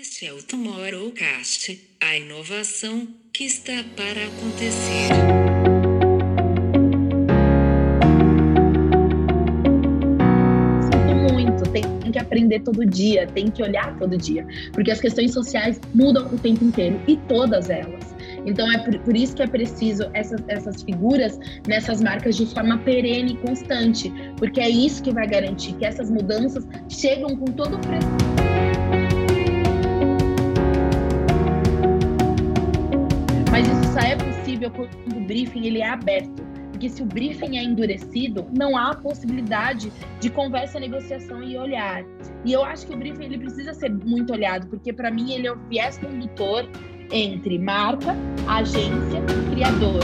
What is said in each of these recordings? Este é o Tomorrowcast, a inovação que está para acontecer. Sinto muito, tem que aprender todo dia, tem que olhar todo dia, porque as questões sociais mudam o tempo inteiro, e todas elas. Então é por isso que é preciso essas figuras nessas marcas de forma perene e constante, porque é isso que vai garantir que essas mudanças chegam com todo o preço. Mas isso só é possível quando o briefing ele é aberto, porque se o briefing é endurecido, não há possibilidade de conversa, negociação e olhar. E eu acho que o briefing ele precisa ser muito olhado, porque para mim ele é o viés condutor entre marca, agência e criador.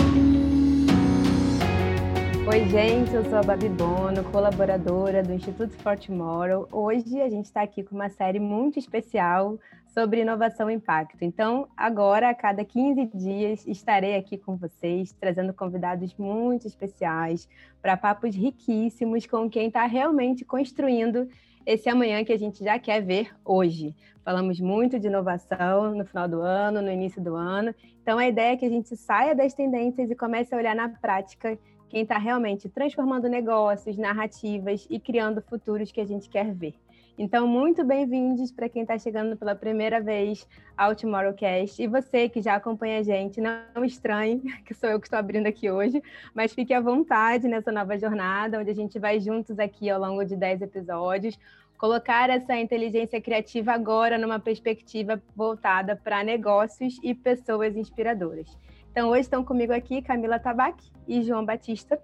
Oi gente, eu sou a Babi Bono, colaboradora do Instituto Forte Moral. Hoje a gente está aqui com uma série muito especial sobre inovação e impacto. Então, agora, a cada 15 dias, estarei aqui com vocês, trazendo convidados muito especiais para papos riquíssimos com quem está realmente construindo esse amanhã que a gente já quer ver hoje. Falamos muito de inovação no final do ano, no início do ano. Então, a ideia é que a gente saia das tendências e comece a olhar na prática quem está realmente transformando negócios, narrativas e criando futuros que a gente quer ver. Então, muito bem-vindos para quem está chegando pela primeira vez ao Tomorrowcast. E você que já acompanha a gente, não estranhe, que sou eu que estou abrindo aqui hoje, mas fique à vontade nessa nova jornada, onde a gente vai juntos aqui ao longo de 10 episódios, colocar essa inteligência criativa agora numa perspectiva voltada para negócios e pessoas inspiradoras. Então, hoje estão comigo aqui Camila Tabac e João Batista.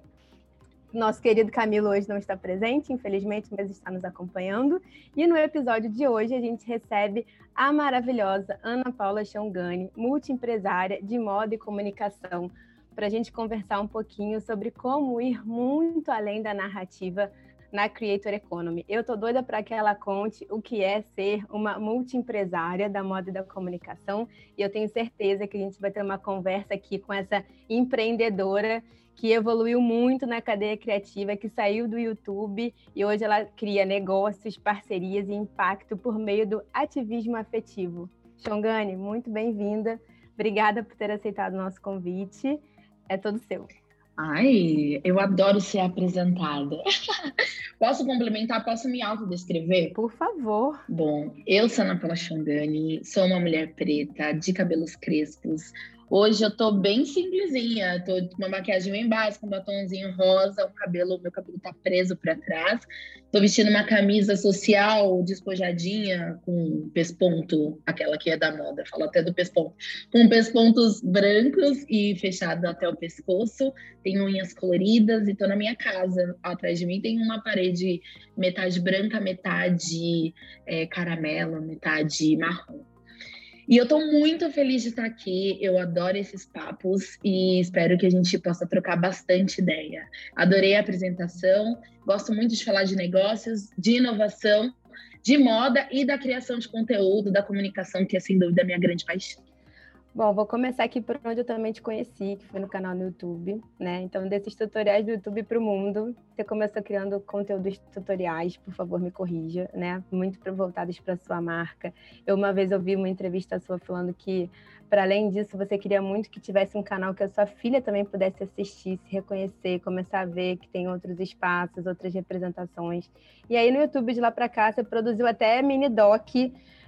Nosso querido Camilo hoje não está presente, infelizmente, mas está nos acompanhando. E no episódio de hoje a gente recebe a maravilhosa Ana Paula Xongani, multiempresária de moda e comunicação, para a gente conversar um pouquinho sobre como ir muito além da narrativa na Creator Economy. Eu tô doida para que ela conte o que é ser uma multiempresária da moda e da comunicação, e eu tenho certeza que a gente vai ter uma conversa aqui com essa empreendedora que evoluiu muito na cadeia criativa, que saiu do YouTube e hoje ela cria negócios, parcerias e impacto por meio do ativismo afetivo. Xongani, muito bem-vinda. Obrigada por ter aceitado o nosso convite. É todo seu. Ai, eu adoro ser apresentada. Posso complementar? Posso me autodescrever? Por favor. Bom, eu sou Ana Paula Xongani, sou uma mulher preta, de cabelos crespos. Hoje eu tô bem simplesinha, tô com uma maquiagem bem básica, um batonzinho rosa, meu cabelo tá preso pra trás. Tô vestindo uma camisa social despojadinha com pesponto, aquela que é da moda, falo até do pesponto. Com pespontos brancos e fechado até o pescoço, tenho unhas coloridas e tô na minha casa. Atrás de mim tem uma parede metade branca, metade caramelo, metade marrom. E eu tô muito feliz de estar aqui, eu adoro esses papos e espero que a gente possa trocar bastante ideia. Adorei a apresentação, gosto muito de falar de negócios, de inovação, de moda e da criação de conteúdo, da comunicação, que é sem dúvida a minha grande paixão. Bom, vou começar aqui por onde eu também te conheci, que foi no canal no YouTube, né? Então, desses tutoriais do YouTube para o mundo, você começou criando conteúdos tutoriais, por favor, me corrija, né? Muito voltados para a sua marca. Eu uma vez ouvi uma entrevista sua falando que, para além disso, você queria muito que tivesse um canal que a sua filha também pudesse assistir, se reconhecer, começar a ver que tem outros espaços, outras representações. E aí, no YouTube, de lá para cá, você produziu até mini-doc,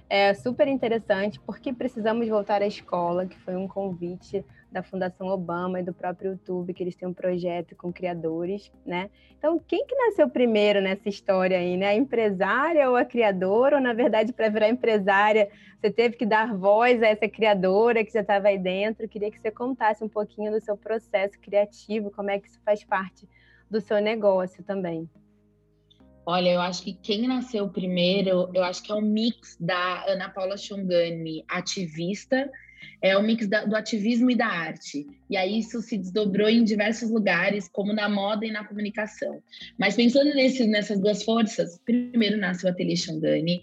é super interessante, porque precisamos voltar à escola, que foi um convite da Fundação Obama e do próprio YouTube, que eles têm um projeto com criadores, né? Então, quem que nasceu primeiro nessa história aí, né? A empresária ou a criadora? Ou, na verdade, para virar empresária, você teve que dar voz a essa criadora que já estava aí dentro? Eu queria que você contasse um pouquinho do seu processo criativo, como é que isso faz parte do seu negócio também. Olha, eu acho que quem nasceu primeiro, eu acho que é o mix da Ana Paula Xongani, ativista, é o mix do ativismo e da arte. E aí isso se desdobrou em diversos lugares, como na moda e na comunicação. Mas pensando nessas duas forças, primeiro nasce o Ateliê Xongani,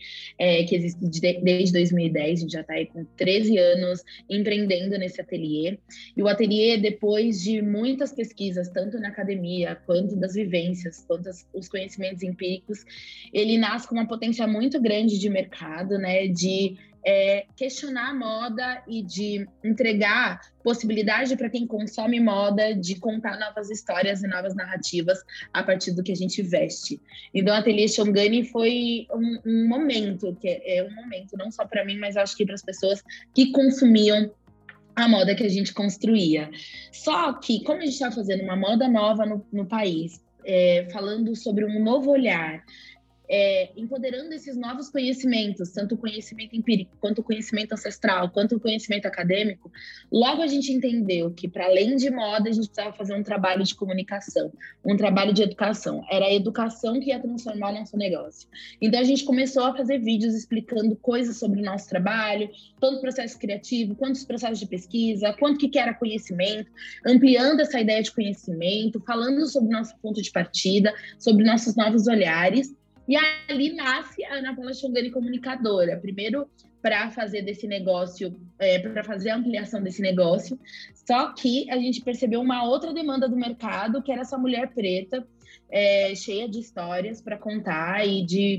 que existe desde 2010, a gente já está aí com 13 anos empreendendo nesse ateliê. E o ateliê, depois de muitas pesquisas, tanto na academia, quanto das vivências, quanto os conhecimentos empíricos, ele nasce com uma potência muito grande de mercado, né, de questionar a moda e de entregar possibilidade para quem consome moda de contar novas histórias e novas narrativas a partir do que a gente veste. Então, a Ateliê Xongani foi um momento, que é um momento não só para mim, mas acho que para as pessoas que consumiam a moda que a gente construía. Só que, como a gente está fazendo uma moda nova no país, falando sobre um novo olhar, empoderando esses novos conhecimentos, tanto o conhecimento empírico, quanto o conhecimento ancestral, quanto o conhecimento acadêmico, logo a gente entendeu que, para além de moda, a gente precisava fazer um trabalho de comunicação, um trabalho de educação. Era a educação que ia transformar o nosso negócio. Então, a gente começou a fazer vídeos explicando coisas sobre o nosso trabalho, tanto o processo criativo, quanto os processos de pesquisa, quanto que era conhecimento, ampliando essa ideia de conhecimento, falando sobre o nosso ponto de partida, sobre nossos novos olhares. E ali nasce a Ana Paula Chonguene comunicadora, primeiro para fazer desse negócio, para fazer a ampliação desse negócio, só que a gente percebeu uma outra demanda do mercado, que era essa mulher preta, cheia de histórias para contar e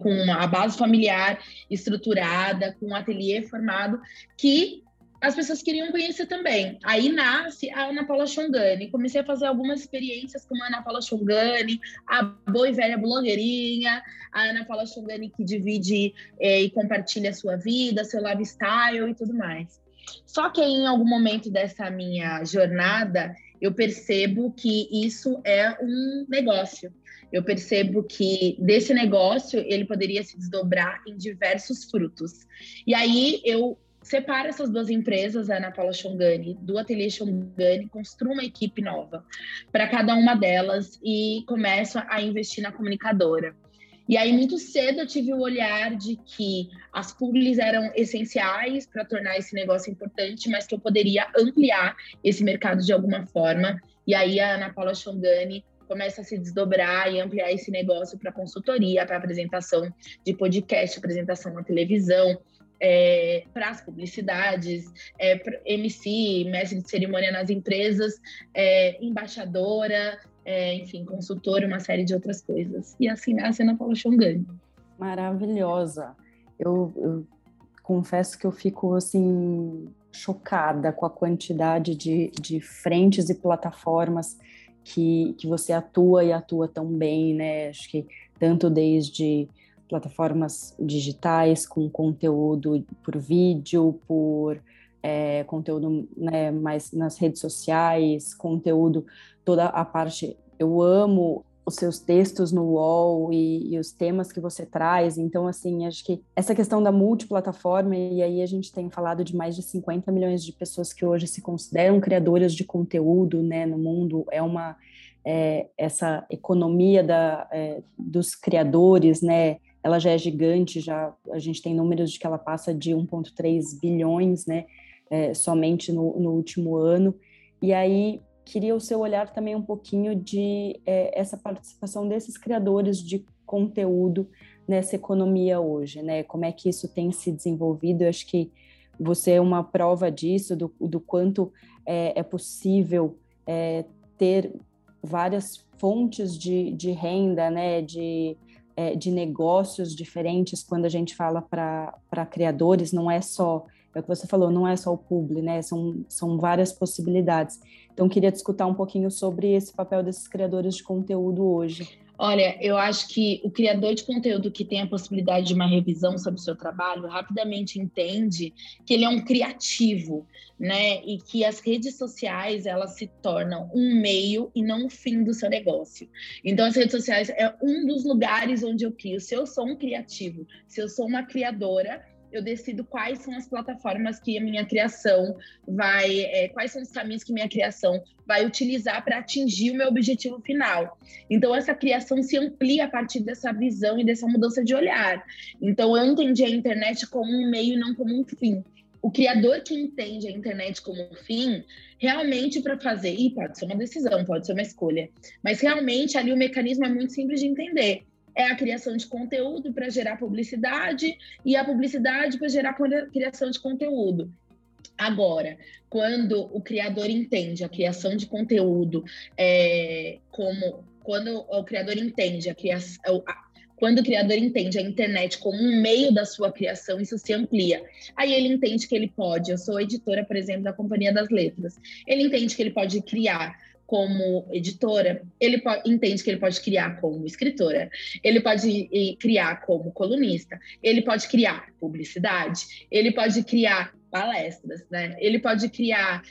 com a base familiar estruturada, com um ateliê formado, que as pessoas queriam conhecer também. Aí nasce a Ana Paula Xongani. Comecei a fazer algumas experiências com a Ana Paula Xongani, a boa e velha blogueirinha, a Ana Paula Xongani que divide e compartilha a sua vida, seu lifestyle e tudo mais. Só que em algum momento dessa minha jornada, eu percebo que isso é um negócio. Eu percebo que desse negócio, ele poderia se desdobrar em diversos frutos. E aí eu separa essas duas empresas, a Ana Paula Xongani do Ateliê Xongani, construo uma equipe nova para cada uma delas e começo a investir na comunicadora. E aí, muito cedo, eu tive o olhar de que as publis eram essenciais para tornar esse negócio importante, mas que eu poderia ampliar esse mercado de alguma forma. E aí, a Ana Paula Xongani começa a se desdobrar e ampliar esse negócio para consultoria, para apresentação de podcast, apresentação na televisão, para as publicidades, MC, mestre de cerimônia nas empresas, embaixadora, enfim, consultora, uma série de outras coisas. E assim nasce a Ana Paula Xongani. Maravilhosa. Eu confesso que eu fico, assim, chocada com a quantidade de frentes e plataformas que você atua e atua tão bem, né? Acho que tanto desde plataformas digitais com conteúdo por vídeo, por conteúdo, né, mais nas redes sociais, conteúdo, toda a parte. Eu amo os seus textos no UOL e os temas que você traz. Então, assim, acho que essa questão da multiplataforma, e aí a gente tem falado de mais de 50 milhões de pessoas que hoje se consideram criadoras de conteúdo, né, no mundo, essa economia dos criadores, né? Ela já é gigante, a gente tem números de que ela passa de 1,3 bilhões, né, somente no último ano. E aí, queria o seu olhar também um pouquinho de essa participação desses criadores de conteúdo nessa economia hoje, né? Como é que isso tem se desenvolvido? Eu acho que você é uma prova disso, do quanto é possível ter várias fontes de renda, né, de negócios diferentes. Quando a gente fala para criadores, não é só, é o que você falou, não é só o publi, né? São várias possibilidades. Então, queria discutir um pouquinho sobre esse papel desses criadores de conteúdo hoje. Olha, eu acho que o criador de conteúdo que tem a possibilidade de uma revisão sobre o seu trabalho rapidamente entende que ele é um criativo, né? E que as redes sociais, elas se tornam um meio e não um fim do seu negócio. Então, as redes sociais é um dos lugares onde eu crio. Se eu sou um criativo, se eu sou uma criadora, eu decido quais são as plataformas que a minha criação vai... quais são os caminhos que minha criação vai utilizar para atingir o meu objetivo final. Então, essa criação se amplia a partir dessa visão e dessa mudança de olhar. Então, eu entendi a internet como um meio e não como um fim. O criador que entende a internet como um fim, realmente para fazer... E pode ser uma decisão, pode ser uma escolha. Mas, realmente, ali o mecanismo é muito simples de entender. É a criação de conteúdo para gerar publicidade e a publicidade para gerar criação de conteúdo. Agora, quando o criador entende a criação de conteúdo, como quando o criador entende a criação, Quando o criador entende a internet como um meio da sua criação, isso se amplia. Aí ele entende que ele pode, eu sou editora, por exemplo, da Companhia das Letras, ele entende que ele pode criar como editora, ele entende que ele pode criar como escritora, ele pode criar como colunista, ele pode criar publicidade, ele pode criar palestras, né? Ele pode criar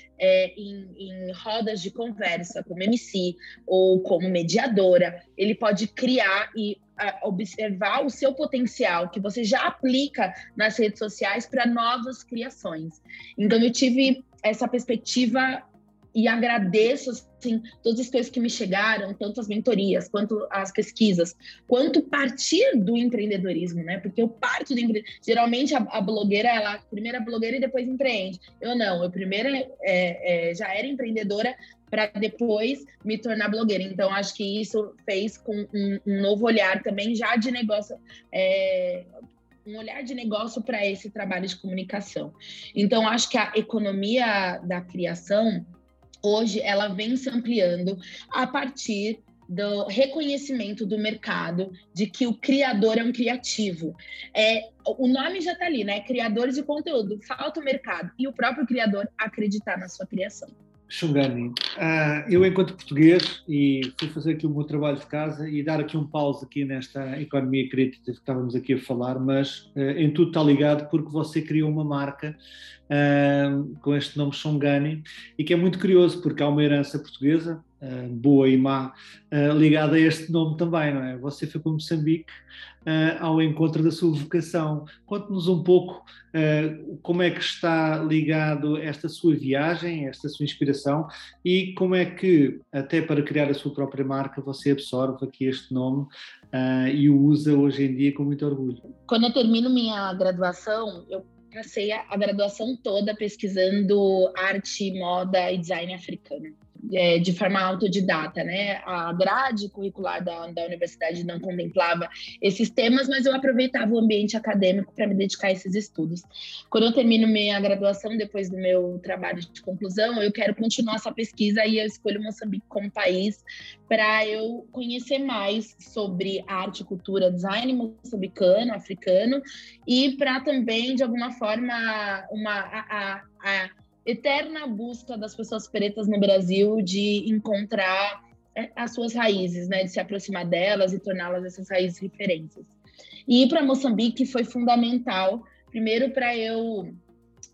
em rodas de conversa como MC ou como mediadora, ele pode criar e observar o seu potencial que você já aplica nas redes sociais para novas criações. Então eu tive essa perspectiva e agradeço assim, todas as coisas que me chegaram, tanto as mentorias, quanto as pesquisas, quanto partir do empreendedorismo, né? Porque eu parto do empreendedorismo. Geralmente a blogueira, ela primeiro é blogueira e depois empreende. Eu não, eu primeiro já era empreendedora para depois me tornar blogueira. Então, acho que isso fez com um novo olhar também já de negócio, um olhar de negócio para esse trabalho de comunicação. Então, acho que a economia da criação hoje ela vem se ampliando a partir do reconhecimento do mercado de que o criador é um criativo. O nome já está ali, né? Criadores de conteúdo, falta o mercado e o próprio criador acreditar na sua criação. Xongani, eu enquanto português, e fui fazer aqui o meu trabalho de casa e dar aqui um pause aqui nesta economia crítica que estávamos aqui a falar, mas em tudo está ligado porque você criou uma marca com este nome Xongani e que é muito curioso porque há uma herança portuguesa, boa e má, ligada a este nome também, não é? Você foi para Moçambique ao encontro da sua vocação. Conte-nos um pouco como é que está ligado esta sua viagem, esta sua inspiração e como é que, até para criar a sua própria marca, você absorve aqui este nome e o usa hoje em dia com muito orgulho. Quando eu termino minha graduação, eu passei a graduação toda pesquisando arte, moda e design africano. De forma autodidata, né? A grade curricular da universidade não contemplava esses temas, mas eu aproveitava o ambiente acadêmico para me dedicar a esses estudos. Quando eu termino minha graduação, depois do meu trabalho de conclusão, eu quero continuar essa pesquisa e eu escolho Moçambique como país para eu conhecer mais sobre arte, cultura, design moçambicano, africano e para também, de alguma forma, a eterna busca das pessoas pretas no Brasil de encontrar as suas raízes, né? De se aproximar delas e torná-las essas raízes referências. E ir para Moçambique foi fundamental, primeiro para eu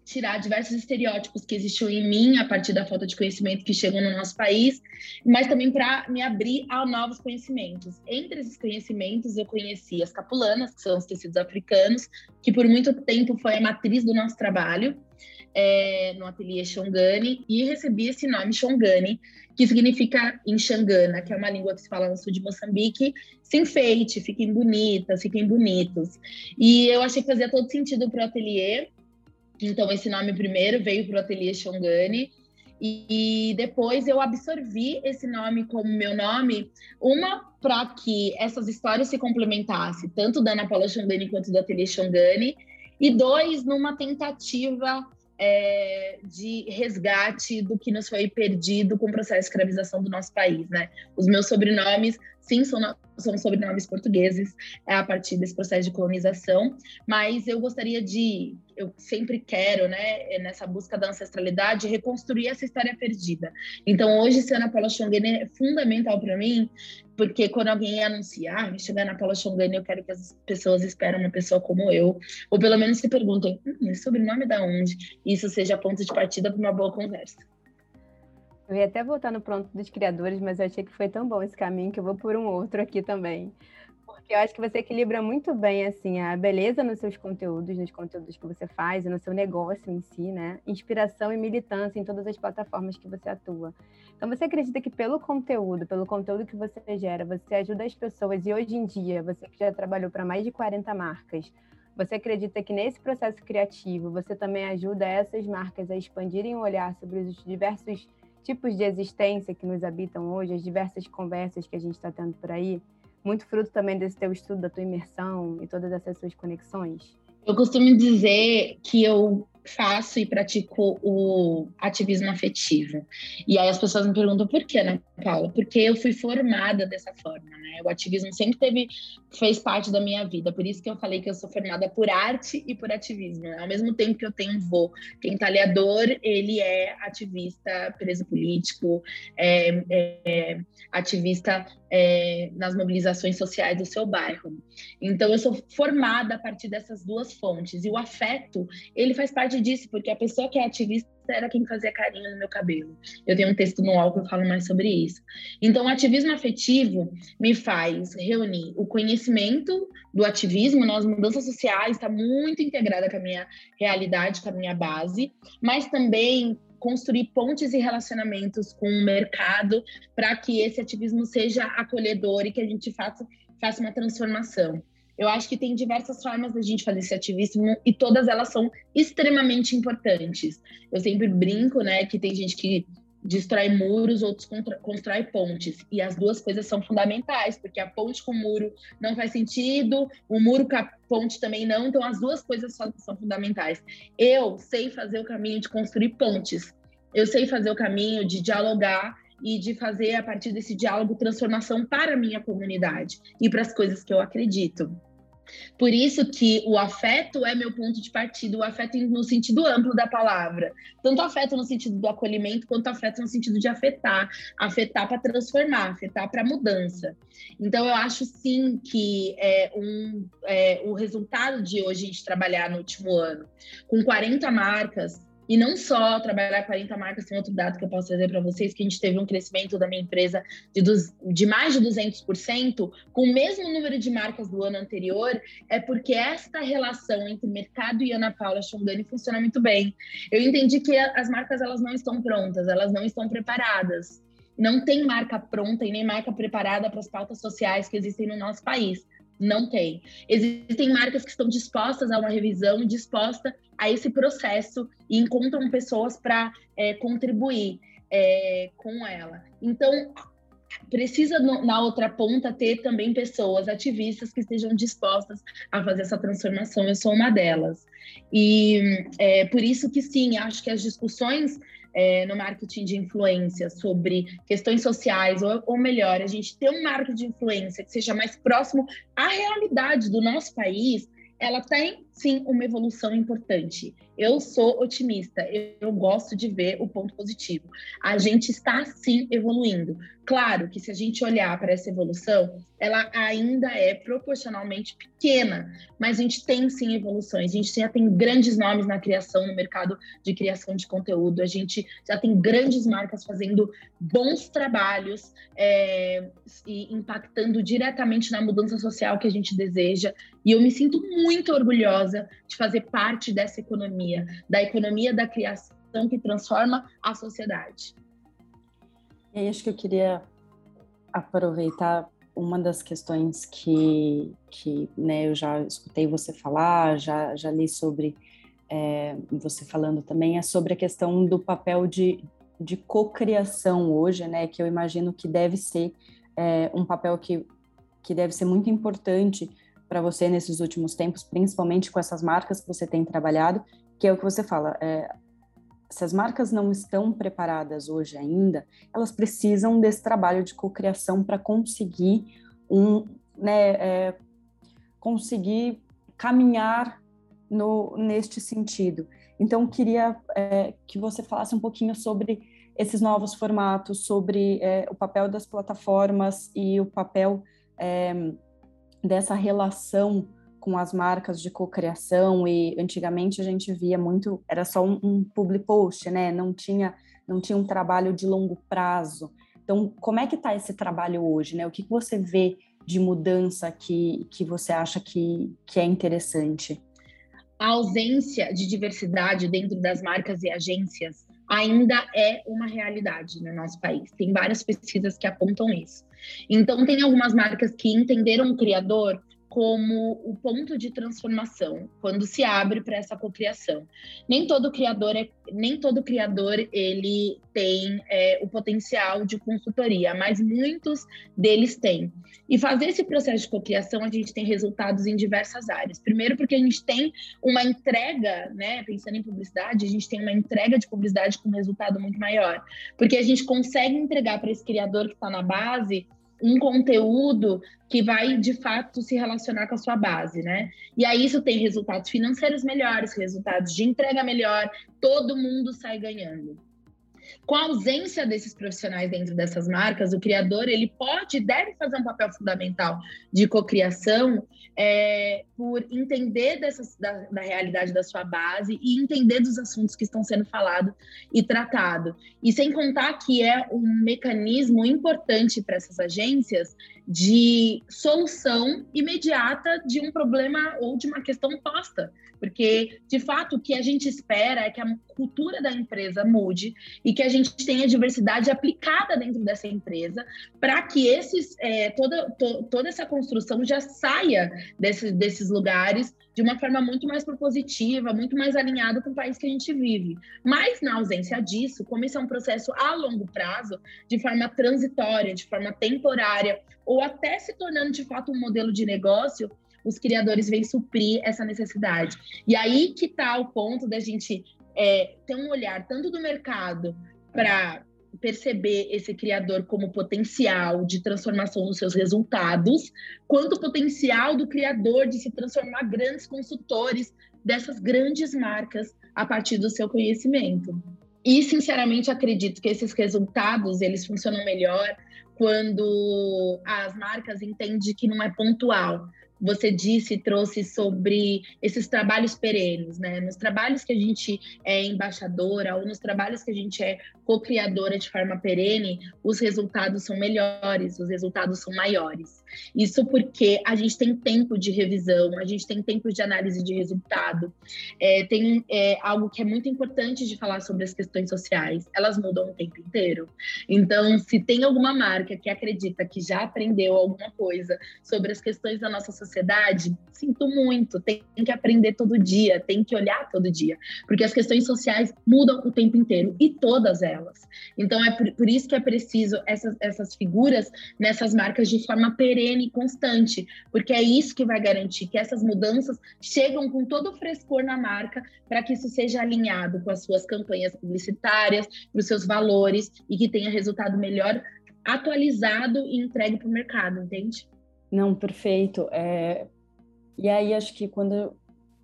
tirar diversos estereótipos que existiam em mim a partir da falta de conhecimento que chegam no nosso país, mas também para me abrir a novos conhecimentos. Entre esses conhecimentos, eu conheci as capulanas, que são os tecidos africanos, que por muito tempo foi a matriz do nosso trabalho, no Ateliê Xongani, e recebi esse nome Xongani, que significa em Xangana, que é uma língua que se fala no sul de Moçambique, se enfeite, fiquem bonitas, fiquem bonitos. E eu achei que fazia todo sentido para o ateliê, então esse nome primeiro veio para o Ateliê Xongani, e depois eu absorvi esse nome como meu nome, uma para que essas histórias se complementassem, tanto da Ana Paula Xongani quanto do Ateliê Xongani, e dois, numa tentativa de resgate do que nos foi perdido com o processo de escravização do nosso país, né? Os meus sobrenomes, sim, são sobrenomes portugueses a partir desse processo de colonização, mas eu gostaria eu sempre quero, né, nessa busca da ancestralidade, reconstruir essa história perdida. Então, hoje, ser Ana Paula Chonguene é fundamental para mim, porque quando alguém anunciar, me chama Ana Paula Xongani, eu quero que as pessoas esperem uma pessoa como eu, ou pelo menos se perguntem, esse sobrenome é da onde? Isso seja ponto de partida para uma boa conversa. Eu ia até voltar no pronto dos criadores, mas eu achei que foi tão bom esse caminho que eu vou por um outro aqui também. Porque eu acho que você equilibra muito bem assim, a beleza nos seus conteúdos, nos conteúdos que você faz e no seu negócio em si, né? Inspiração e militância em todas as plataformas que você atua. Então, você acredita que pelo conteúdo que você gera, você ajuda as pessoas e hoje em dia, você que já trabalhou para mais de 40 marcas, você acredita que nesse processo criativo, você também ajuda essas marcas a expandirem o olhar sobre os diversos tipos de existência que nos habitam hoje, as diversas conversas que a gente está tendo por aí? Muito fruto também desse teu estudo, da tua imersão e todas essas suas conexões? Eu costumo dizer que eu faço e pratico o ativismo afetivo. E aí as pessoas me perguntam por que, Ana Paula? Porque eu fui formada dessa forma, né? O ativismo sempre fez parte da minha vida, por isso que eu falei que eu sou formada por arte e por ativismo, né? Ao mesmo tempo que eu tenho um vô entalhador, ele é ativista preso político, ativista nas mobilizações sociais do seu bairro. Então eu sou formada a partir dessas duas fontes, e o afeto, ele faz parte disso, porque a pessoa que é ativista era quem fazia carinho no meu cabelo. Eu tenho um texto no UOL que eu falo mais sobre isso. Então, o ativismo afetivo me faz reunir o conhecimento do ativismo, né? As mudanças sociais, está muito integrada com a minha realidade, com a minha base, mas também construir pontes e relacionamentos com o mercado para que esse ativismo seja acolhedor e que a gente faça uma transformação. Eu acho que tem diversas formas da gente fazer esse ativismo e todas elas são extremamente importantes. Eu sempre brinco, né, que tem gente que destrói muros, outros constrói pontes. E as duas coisas são fundamentais, porque a ponte com o muro não faz sentido, o muro com a ponte também não. Então, as duas coisas são fundamentais. Eu sei fazer o caminho de construir pontes. Eu sei fazer o caminho de dialogar e de fazer, a partir desse diálogo, transformação para a minha comunidade e para as coisas que eu acredito. Por isso que o afeto é meu ponto de partida, o afeto no sentido amplo da palavra. Tanto afeto no sentido do acolhimento, quanto afeto no sentido de afetar. Afetar para transformar, afetar para mudança. Então, eu acho, sim, que o resultado de hoje a gente trabalhar no último ano com 40 marcas, e não só trabalhar 40 marcas, tem outro dado que eu posso trazer para vocês, que a gente teve um crescimento da minha empresa de mais de 200%, com o mesmo número de marcas do ano anterior, é porque esta relação entre mercado e Ana Paula Xongani funciona muito bem. Eu entendi que as marcas, elas não estão prontas, elas não estão preparadas. Não tem marca pronta e nem marca preparada para as pautas sociais que existem no nosso país. Não tem. Existem marcas que estão dispostas a uma revisão, disposta a esse processo e encontram pessoas para contribuir com ela. Então, precisa na outra ponta ter também pessoas, ativistas que estejam dispostas a fazer essa transformação. Eu sou uma delas. E por isso que sim, acho que as discussões no marketing de influência sobre questões sociais, ou melhor, a gente ter um marketing de influência que seja mais próximo à realidade do nosso país, ela tem, sim, uma evolução importante. Eu sou otimista, eu gosto de ver o ponto positivo. A gente está, sim, evoluindo. Claro que se a gente olhar para essa evolução, ela ainda é proporcionalmente pequena, mas a gente tem, sim, evoluções. A gente já tem grandes nomes na criação, no mercado de criação de conteúdo. A gente já tem grandes marcas fazendo bons trabalhos e impactando diretamente na mudança social que a gente deseja. E eu me sinto muito orgulhosa de fazer parte dessa economia, da criação que transforma a sociedade. E aí, acho que eu queria aproveitar uma das questões que né, eu já escutei você falar, já li sobre você falando também, é sobre a questão do papel de cocriação hoje, né, que eu imagino que deve ser um papel que deve ser muito importante para você nesses últimos tempos, principalmente com essas marcas que você tem trabalhado, que é o que você fala, se as marcas não estão preparadas hoje ainda, elas precisam desse trabalho de cocriação para conseguir conseguir caminhar neste sentido. Então, queria que você falasse um pouquinho sobre esses novos formatos, sobre o papel das plataformas e o papel dessa relação com as marcas de cocriação. E antigamente a gente via muito, era só um public post, né? Não tinha um trabalho de longo prazo. Então, como é que está esse trabalho hoje, né? O que você vê de mudança que você acha que é interessante? A ausência de diversidade dentro das marcas e agências ainda é uma realidade no nosso país. Tem várias pesquisas que apontam isso. Então, tem algumas marcas que entenderam o criador como o ponto de transformação, quando se abre para essa cocriação. Nem todo criador ele tem o potencial de consultoria, mas muitos deles têm. E fazer esse processo de cocriação, a gente tem resultados em diversas áreas. Primeiro, porque a gente tem uma entrega, né, pensando em publicidade, a gente tem uma entrega de publicidade com um resultado muito maior, porque a gente consegue entregar para esse criador que está na base um conteúdo que vai, de fato, se relacionar com a sua base, né? E aí isso tem resultados financeiros melhores, resultados de entrega melhor, todo mundo sai ganhando. Com a ausência desses profissionais dentro dessas marcas, o criador, ele pode e deve fazer um papel fundamental de cocriação por entender da realidade da sua base e entender dos assuntos que estão sendo falados e tratados. E sem contar que é um mecanismo importante para essas agências de solução imediata de um problema ou de uma questão posta. Porque, de fato, o que a gente espera é que a cultura da empresa mude e que a gente tenha diversidade aplicada dentro dessa empresa para que toda essa construção já saia desses lugares de uma forma muito mais propositiva, muito mais alinhada com o país que a gente vive. Mas, na ausência disso, como isso é um processo a longo prazo, de forma transitória, de forma temporária, ou até se tornando, de fato, um modelo de negócio, os criadores vêm suprir essa necessidade. E aí que está o ponto da gente ter um olhar tanto do mercado para perceber esse criador como potencial de transformação dos seus resultados, quanto o potencial do criador de se transformar grandes consultores dessas grandes marcas a partir do seu conhecimento. E, sinceramente, acredito que esses resultados, eles funcionam melhor quando as marcas entendem que não é pontual. Você disse e trouxe sobre esses trabalhos perenes, né? Nos trabalhos que a gente é embaixadora ou nos trabalhos que a gente é co-criadora de forma perene, os resultados são melhores, os resultados são maiores. Isso porque a gente tem tempo de revisão, a gente tem tempo de análise de resultado. Tem algo que é muito importante de falar sobre as questões sociais. Elas mudam o tempo inteiro. Então, se tem alguma marca que acredita que já aprendeu alguma coisa sobre as questões da nossa sociedade, sinto muito, tem que aprender todo dia, tem que olhar todo dia, porque as questões sociais mudam o tempo inteiro, e todas elas. Então é por isso que é preciso essas figuras nessas marcas de forma perene e constante, porque é isso que vai garantir que essas mudanças chegam com todo o frescor na marca, para que isso seja alinhado com as suas campanhas publicitárias, com os seus valores, e que tenha resultado melhor, atualizado e entregue para o mercado, entende? Não, perfeito. E aí acho que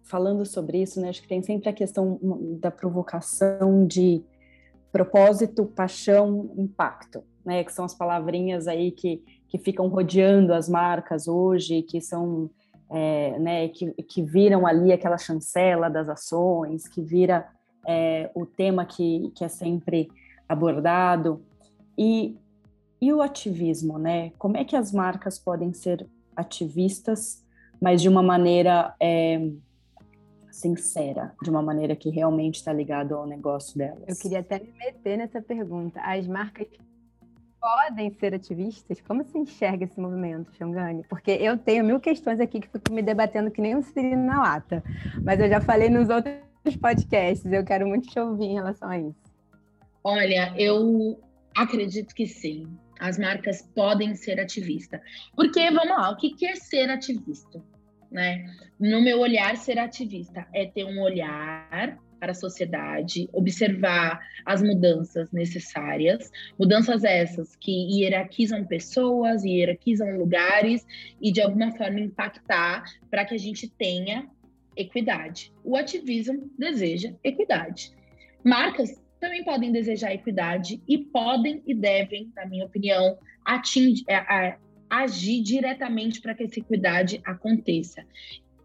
falando sobre isso, né, acho que tem sempre a questão da provocação de propósito, paixão, impacto, né, que são as palavrinhas aí que ficam rodeando as marcas hoje, que são, né, que viram ali aquela chancela das ações, que vira o tema que é sempre abordado. E o ativismo, né? Como é que as marcas podem ser ativistas, mas de uma maneira sincera, de uma maneira que realmente está ligada ao negócio delas? Eu queria até me meter nessa pergunta. As marcas podem ser ativistas? Como se enxerga esse movimento, Xongani? Porque eu tenho 1000 questões aqui que fico me debatendo que nem um cilindro na lata, mas eu já falei nos outros podcasts, eu quero muito te ouvir em relação a isso. Olha, eu acredito que sim. As marcas podem ser ativistas. Porque, vamos lá, o que é ser ativista? Né? No meu olhar, ser ativista é ter um olhar para a sociedade, observar as mudanças necessárias, mudanças essas que hierarquizam pessoas, hierarquizam lugares e, de alguma forma, impactar para que a gente tenha equidade. O ativismo deseja equidade. Marcas também podem desejar equidade e podem e devem, na minha opinião, agir diretamente para que essa equidade aconteça.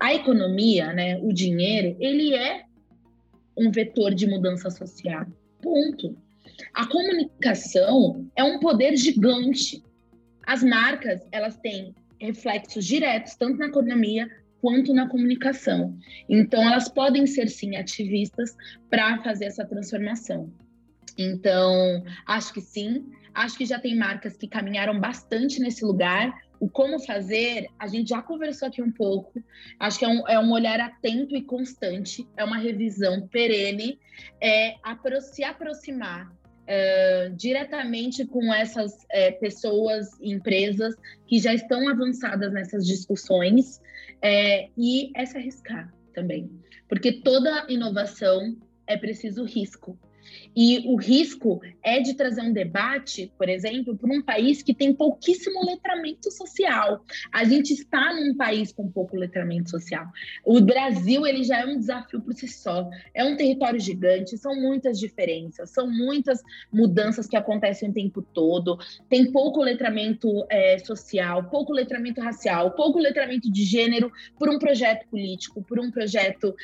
A economia, né, o dinheiro, ele é um vetor de mudança social. Ponto. A comunicação é um poder gigante. As marcas, elas têm reflexos diretos, tanto na economia quanto na comunicação. Então, elas podem ser, sim, ativistas para fazer essa transformação. Então, acho que sim. Acho que já tem marcas que caminharam bastante nesse lugar, o como fazer, a gente já conversou aqui um pouco. Acho que é um olhar atento e constante, é uma revisão perene, é se aproximar diretamente com essas pessoas e empresas que já estão avançadas nessas discussões, e é se arriscar também. Porque toda inovação é preciso risco. E o risco é de trazer um debate, por exemplo, para um país que tem pouquíssimo letramento social. A gente está num país com pouco letramento social. O Brasil, ele já é um desafio por si só. É um território gigante, são muitas diferenças, são muitas mudanças que acontecem o tempo todo. Tem pouco letramento social, pouco letramento racial, pouco letramento de gênero por um projeto político, por um projeto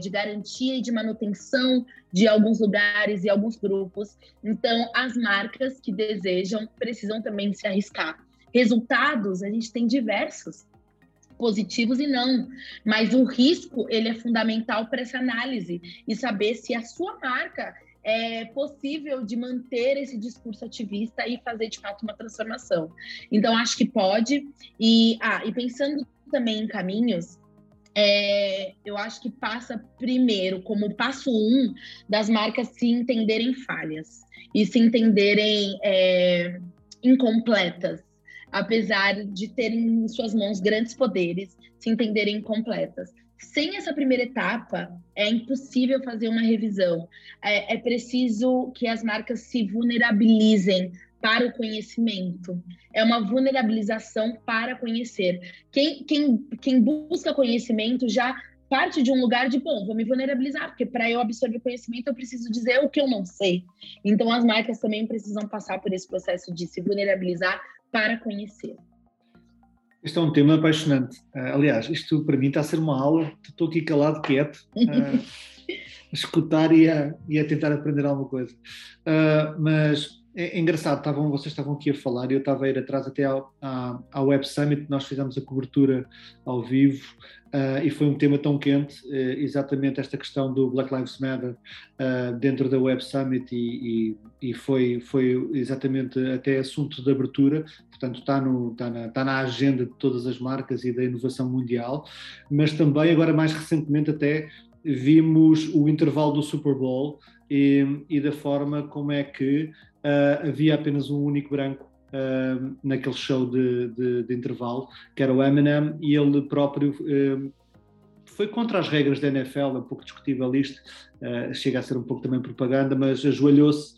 de garantia e de manutenção de alguns lugares e alguns grupos. Então, as marcas que desejam precisam também se arriscar. Resultados, a gente tem diversos, positivos e não, mas o risco, ele é fundamental para essa análise e saber se a sua marca é possível de manter esse discurso ativista e fazer, de fato, uma transformação. Então, acho que pode. E pensando também em caminhos, eu acho que passa primeiro, como passo 1, das marcas se entenderem falhas e se entenderem incompletas, apesar de terem em suas mãos grandes poderes, se entenderem incompletas. Sem essa primeira etapa, é impossível fazer uma revisão. É preciso que as marcas se vulnerabilizem para o conhecimento. É uma vulnerabilização para conhecer. Quem busca conhecimento já parte de um lugar de, bom, vou me vulnerabilizar, porque para eu absorver conhecimento eu preciso dizer o que eu não sei. Então, as marcas também precisam passar por esse processo de se vulnerabilizar para conhecer. Este é um tema apaixonante. Aliás, isto para mim está a ser uma aula. Estou aqui calado, quieto, a escutar e a tentar aprender alguma coisa. Mas... é engraçado, vocês estavam aqui a falar e eu estava a ir atrás até à Web Summit, nós fizemos a cobertura ao vivo e foi um tema tão quente, exatamente esta questão do Black Lives Matter dentro da Web Summit e foi exatamente até assunto de abertura, portanto está na agenda de todas as marcas e da inovação mundial, mas também agora mais recentemente até vimos o intervalo do Super Bowl e da forma como é que havia apenas um único branco naquele show de intervalo, que era o Eminem, e ele próprio foi contra as regras da NFL, é um pouco discutível isto, chega a ser um pouco também propaganda, mas ajoelhou-se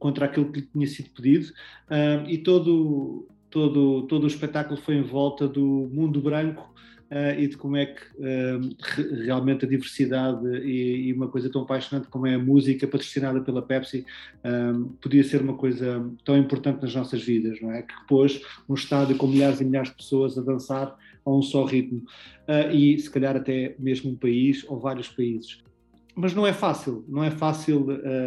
contra aquilo que lhe tinha sido pedido, e todo o espetáculo foi em volta do mundo branco, e de como é que realmente a diversidade e uma coisa tão apaixonante como é a música patrocinada pela Pepsi podia ser uma coisa tão importante nas nossas vidas, não é? Que pôs um estádio com milhares e milhares de pessoas a dançar a um só ritmo e se calhar até mesmo um país ou vários países. Mas não é fácil,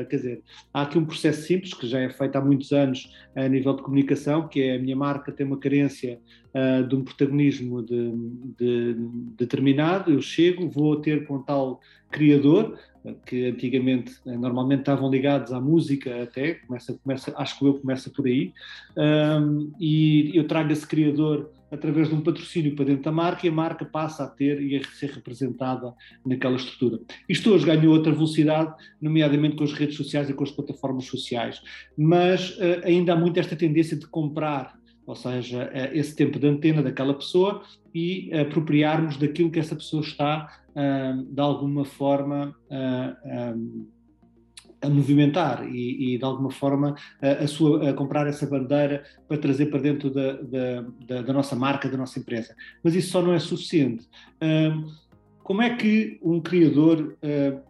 quer dizer, há aqui um processo simples que já é feito há muitos anos a nível de comunicação, que é a minha marca tem uma carência de um protagonismo determinado, eu chego, vou ter com tal criador, que antigamente, normalmente estavam ligados à música até, acho que começa por aí, e eu trago esse criador através de um patrocínio para dentro da marca e a marca passa a ter e a ser representada naquela estrutura. Isto hoje ganhou outra velocidade, nomeadamente com as redes sociais e com as plataformas sociais, mas ainda há muito esta tendência de comprar, ou seja, esse tempo de antena daquela pessoa e apropriarmos daquilo que essa pessoa está, de alguma forma, a movimentar e de alguma forma a comprar essa bandeira para trazer para dentro da nossa marca, da nossa empresa. Mas isso só não é suficiente. Como é que um criador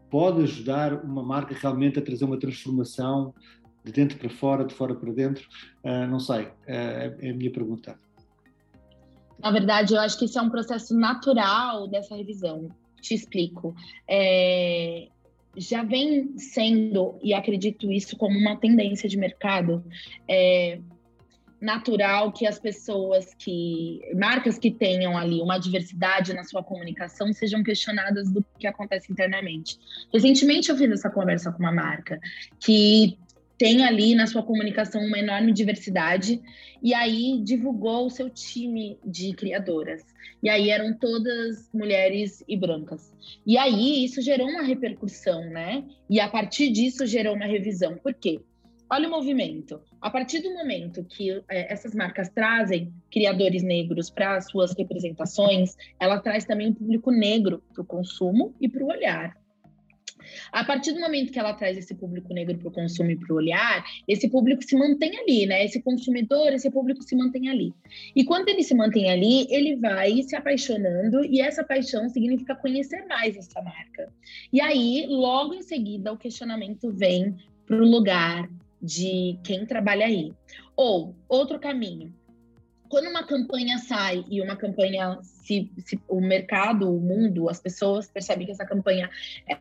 pode ajudar uma marca realmente a trazer uma transformação de dentro para fora, de fora para dentro? Não sei, é a minha pergunta. Na verdade, eu acho que isso é um processo natural dessa revisão. Te explico. Já vem sendo, e acredito isso como uma tendência de mercado, natural que as pessoas marcas que tenham ali uma diversidade na sua comunicação sejam questionadas do que acontece internamente. Recentemente eu fiz essa conversa com uma marca que tem ali na sua comunicação uma enorme diversidade, e aí divulgou o seu time de criadoras. E aí eram todas mulheres e brancas. E aí isso gerou uma repercussão, né? E a partir disso gerou uma revisão. Por quê? Olha o movimento. A partir do momento que essas marcas trazem criadores negros para as suas representações, ela traz também o público negro para o consumo e para o olhar. A partir do momento que ela traz esse público negro para o consumo e para o olhar, esse público se mantém ali, né? Esse consumidor, esse público se mantém ali. E quando ele se mantém ali, ele vai se apaixonando, e essa paixão significa conhecer mais essa marca. E aí, logo em seguida, o questionamento vem para o lugar de quem trabalha aí. Ou, outro caminho, quando uma campanha sai e uma campanha, se o mercado, o mundo, as pessoas percebem que essa campanha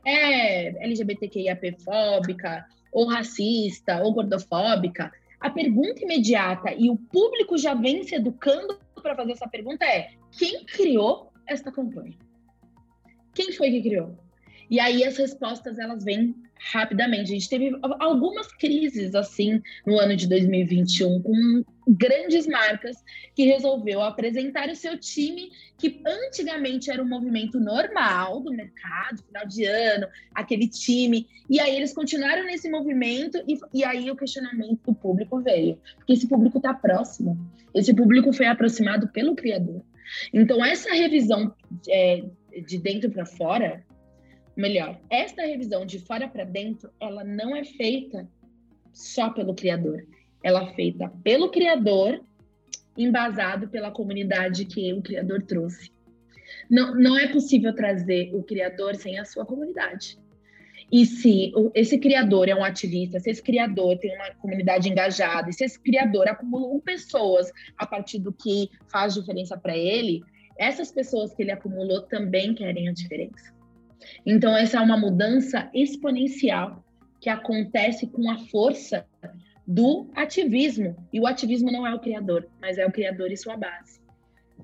é LGBTQIAP-fóbica, ou racista, ou gordofóbica, a pergunta imediata, e o público já vem se educando para fazer essa pergunta, é: quem criou esta campanha? Quem foi que criou? E aí as respostas, elas vêm rapidamente. A gente teve algumas crises, assim, no ano de 2021, com grandes marcas que resolveu apresentar o seu time, que antigamente era um movimento normal do mercado, final de ano, aquele time. E aí eles continuaram nesse movimento, e aí o questionamento do público veio. Porque esse público está próximo, esse público foi aproximado pelo criador. Então essa revisão de dentro para fora... Melhor, esta revisão de fora para dentro, ela não é feita só pelo criador. Ela é feita pelo criador, embasado pela comunidade que o criador trouxe. Não é possível trazer o criador sem a sua comunidade. E se esse criador é um ativista, se esse criador tem uma comunidade engajada, e se esse criador acumulou pessoas a partir do que faz diferença para ele, essas pessoas que ele acumulou também querem a diferença. Então, essa é uma mudança exponencial que acontece com a força do ativismo. E o ativismo não é o criador, mas é o criador e sua base.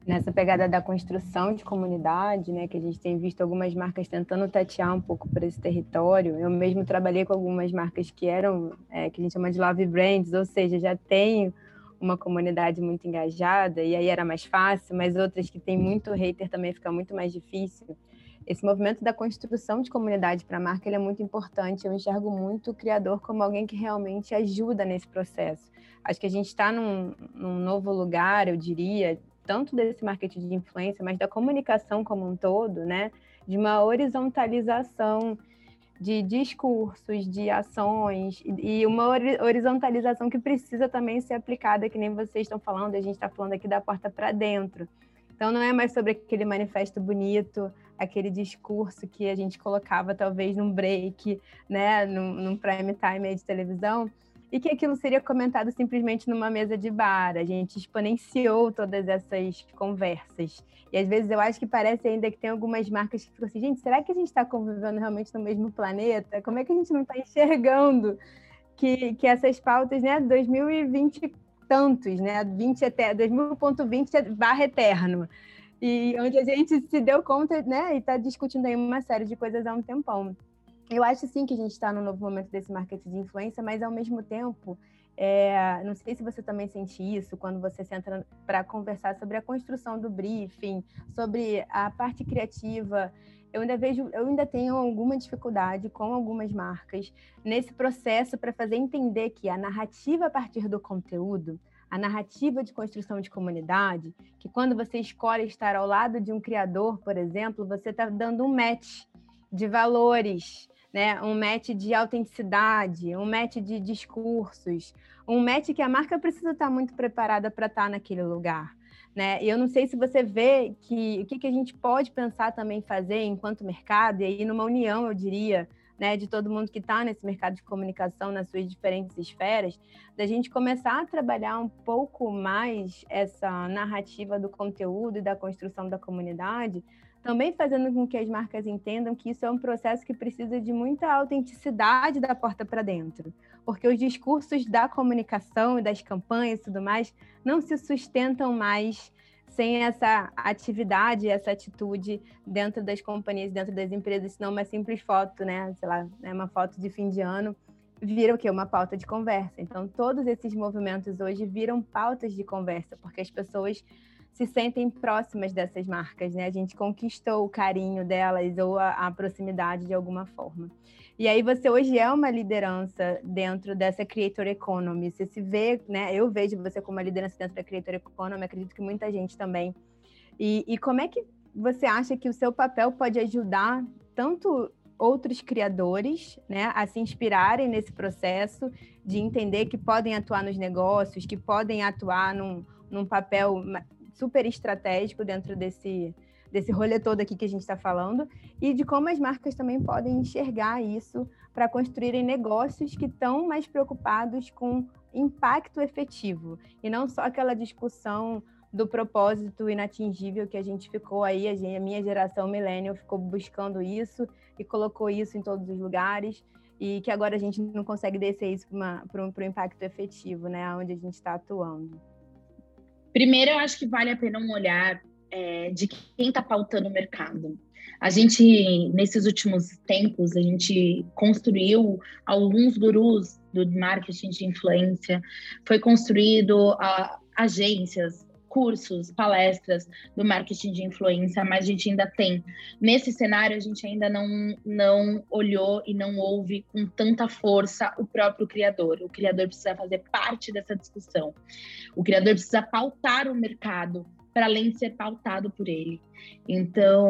Nessa pegada da construção de comunidade, né, que a gente tem visto algumas marcas tentando tatear um pouco para esse território. Eu mesmo trabalhei com algumas marcas que eram, que a gente chama de love brands, ou seja, já tem uma comunidade muito engajada, e aí era mais fácil, mas outras que tem muito hater também fica muito mais difícil. Esse movimento da construção de comunidade para a marca, ele é muito importante. Eu enxergo muito o criador como alguém que realmente ajuda nesse processo. Acho que a gente está num novo lugar, eu diria, tanto desse marketing de influência, mas da comunicação como um todo, né? De uma horizontalização de discursos, de ações, e uma horizontalização que precisa também ser aplicada, que nem vocês estão falando, a gente está falando aqui da porta para dentro. Então, não é mais sobre aquele manifesto bonito, aquele discurso que a gente colocava talvez num break, né, num prime time aí de televisão, e que aquilo seria comentado simplesmente numa mesa de bar. A gente exponenciou todas essas conversas. E às vezes eu acho que parece ainda que tem algumas marcas que ficam assim, gente, será que a gente está convivendo realmente no mesmo planeta? Como é que a gente não está enxergando que essas pautas, né, 2020 tantos, né, 2020/eterno, e onde a gente se deu conta, né, e está discutindo aí uma série de coisas há um tempão. Eu acho, sim, que a gente está num novo momento desse marketing de influência, mas, ao mesmo tempo, não sei se você também sente isso, quando você senta para conversar sobre a construção do briefing, sobre a parte criativa. Eu ainda tenho alguma dificuldade com algumas marcas nesse processo para fazer entender que a narrativa a partir do conteúdo, a narrativa de construção de comunidade, que quando você escolhe estar ao lado de um criador, por exemplo, você está dando um match de valores, né? Um match de autenticidade, um match de discursos, um match que a marca precisa estar muito preparada para estar naquele lugar. Né? E eu não sei se você vê o que a gente pode pensar também fazer enquanto mercado, e aí numa união, eu diria, né, de todo mundo que está nesse mercado de comunicação, nas suas diferentes esferas, da gente começar a trabalhar um pouco mais essa narrativa do conteúdo e da construção da comunidade, também fazendo com que as marcas entendam que isso é um processo que precisa de muita autenticidade da porta para dentro, porque os discursos da comunicação e das campanhas e tudo mais não se sustentam mais sem essa atividade, essa atitude dentro das companhias, dentro das empresas, senão uma simples foto, né? Sei lá, uma foto de fim de ano vira o quê? Uma pauta de conversa. Então, todos esses movimentos hoje viram pautas de conversa, porque as pessoas se sentem próximas dessas marcas, né? A gente conquistou o carinho delas ou a proximidade de alguma forma. E aí você hoje é uma liderança dentro dessa creator economy. Você se vê, né? Eu vejo você como uma liderança dentro da creator economy, acredito que muita gente também. E como é que você acha que o seu papel pode ajudar tanto outros criadores, né, a se inspirarem nesse processo de entender que podem atuar nos negócios, que podem atuar num papel super estratégico dentro desse rolê todo aqui que a gente está falando, e de como as marcas também podem enxergar isso para construírem negócios que estão mais preocupados com impacto efetivo, e não só aquela discussão do propósito inatingível que a gente ficou aí, a minha geração millennial ficou buscando isso e colocou isso em todos os lugares, e que agora a gente não consegue descer isso para um impacto efetivo, né, onde a gente está atuando. Primeiro, eu acho que vale a pena um olhar de quem está pautando o mercado. A gente, nesses últimos tempos, a gente construiu alguns gurus do marketing de influência, foi construído agências, cursos, palestras do marketing de influência, mas a gente ainda tem. Nesse cenário, a gente ainda não olhou e não ouve com tanta força o próprio criador. O criador precisa fazer parte dessa discussão. O criador precisa pautar o mercado, para além de ser pautado por ele. Então,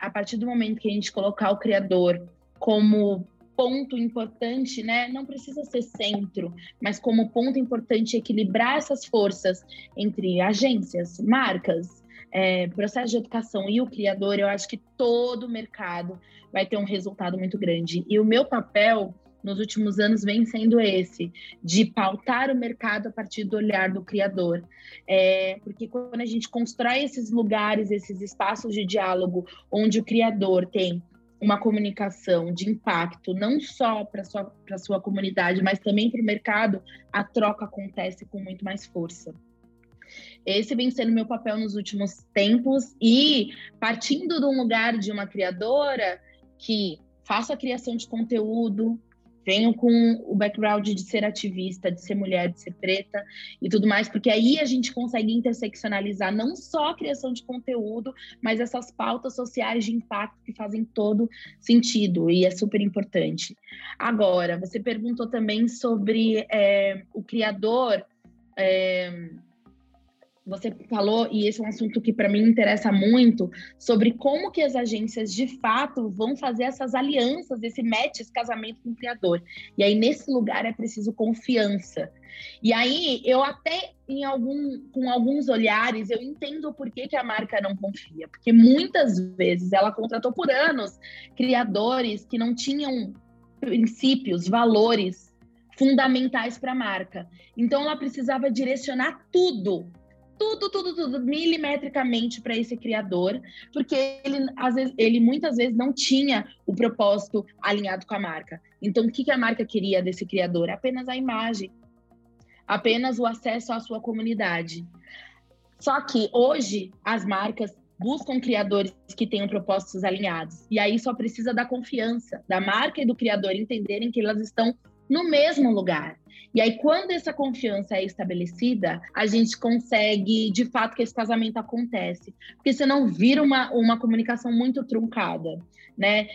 a partir do momento que a gente colocar o criador como ponto importante, né? Não precisa ser centro, mas como ponto importante equilibrar essas forças entre agências, marcas, processo de educação e o criador, eu acho que todo o mercado vai ter um resultado muito grande. E o meu papel nos últimos anos vem sendo esse, de pautar o mercado a partir do olhar do criador. Porque quando a gente constrói esses lugares, esses espaços de diálogo, onde o criador tem uma comunicação de impacto, não só para sua comunidade, mas também para o mercado, a troca acontece com muito mais força. Esse vem sendo meu papel nos últimos tempos, e partindo de um lugar de uma criadora que faço a criação de conteúdo, venho com o background de ser ativista, de ser mulher, de ser preta e tudo mais, porque aí a gente consegue interseccionalizar não só a criação de conteúdo, mas essas pautas sociais de impacto que fazem todo sentido, e é super importante. Agora, você perguntou também sobre o criador. Você falou, e esse é um assunto que para mim interessa muito, sobre como que as agências de fato vão fazer essas alianças, esse match, esse casamento com o criador. E aí, nesse lugar, é preciso confiança. E aí, eu até, com alguns olhares, eu entendo por que que a marca não confia. Porque muitas vezes ela contratou por anos criadores que não tinham princípios, valores fundamentais para a marca. Então, ela precisava direcionar tudo milimetricamente para esse criador, porque ele muitas vezes não tinha o propósito alinhado com a marca. Então, o que a marca queria desse criador? Apenas a imagem, apenas o acesso à sua comunidade. Só que hoje as marcas buscam criadores que tenham propósitos alinhados, e aí só precisa da confiança da marca e do criador entenderem que elas estão no mesmo lugar. E aí, quando essa confiança é estabelecida, a gente consegue, de fato, que esse casamento acontece. Porque senão vira uma comunicação muito truncada, né?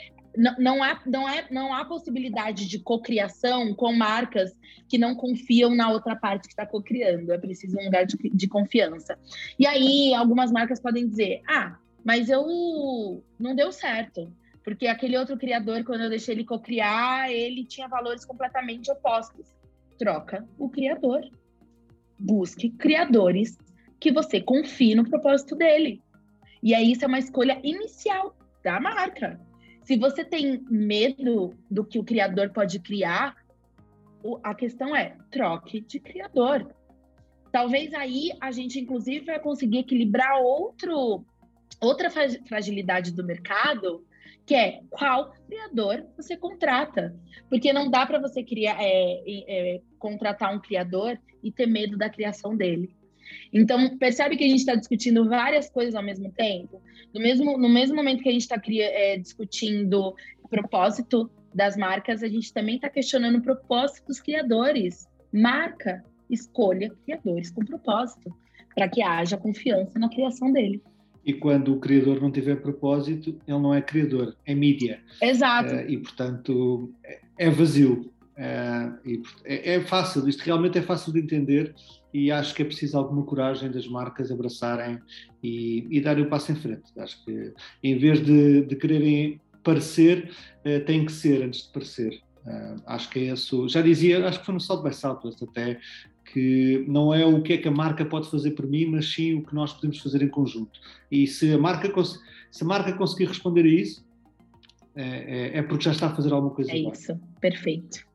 Não há possibilidade de cocriação com marcas que não confiam na outra parte que está cocriando. É preciso um lugar de confiança. E aí, algumas marcas podem dizer, mas eu não deu certo. Porque aquele outro criador, quando eu deixei ele cocriar, ele tinha valores completamente opostos. Troca o criador. Busque criadores que você confie no propósito dele. E aí, isso é uma escolha inicial da marca. Se você tem medo do que o criador pode criar, a questão é, troque de criador. Talvez aí a gente, inclusive, vai conseguir equilibrar outra fragilidade do mercado, que é qual criador você contrata. Porque não dá para você contratar um criador e ter medo da criação dele. Então, percebe que a gente está discutindo várias coisas ao mesmo tempo? No mesmo momento que a gente está discutindo propósito, das marcas, a gente também está questionando o propósito dos criadores. Marca escolha criadores com propósito, para que haja confiança na criação dele. E quando o criador não tiver propósito, ele não é criador, é mídia. Exato. E, portanto, é vazio. É fácil, isto realmente é fácil de entender e acho que é preciso alguma coragem das marcas abraçarem e darem o passo em frente. Acho que, em vez de quererem parecer, tem que ser antes de parecer. Acho que é isso. Já dizia, acho que foi no South by Southwest até, que não é o que é que a marca pode fazer por mim, mas sim o que nós podemos fazer em conjunto. E se a marca conseguir responder a isso, é porque já está a fazer alguma coisa. É igual. Isso, perfeito.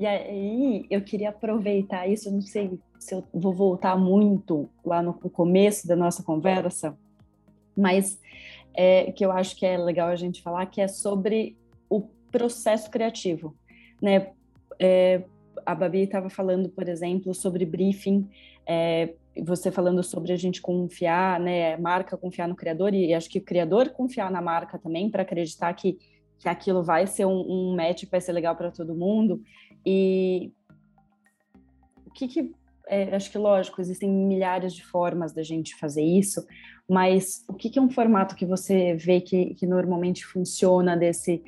E aí, eu queria aproveitar isso, não sei se eu vou voltar muito lá no começo da nossa conversa, mas que eu acho que é legal a gente falar, que é sobre o processo criativo, né? A Babi estava falando, por exemplo, sobre briefing, você falando sobre a gente confiar, né, a marca confiar no criador, e acho que o criador confiar na marca também para acreditar que aquilo vai ser um match, vai ser legal para todo mundo. E o que acho que, lógico, existem milhares de formas da gente fazer isso, mas o que é um formato que você vê que normalmente funciona desse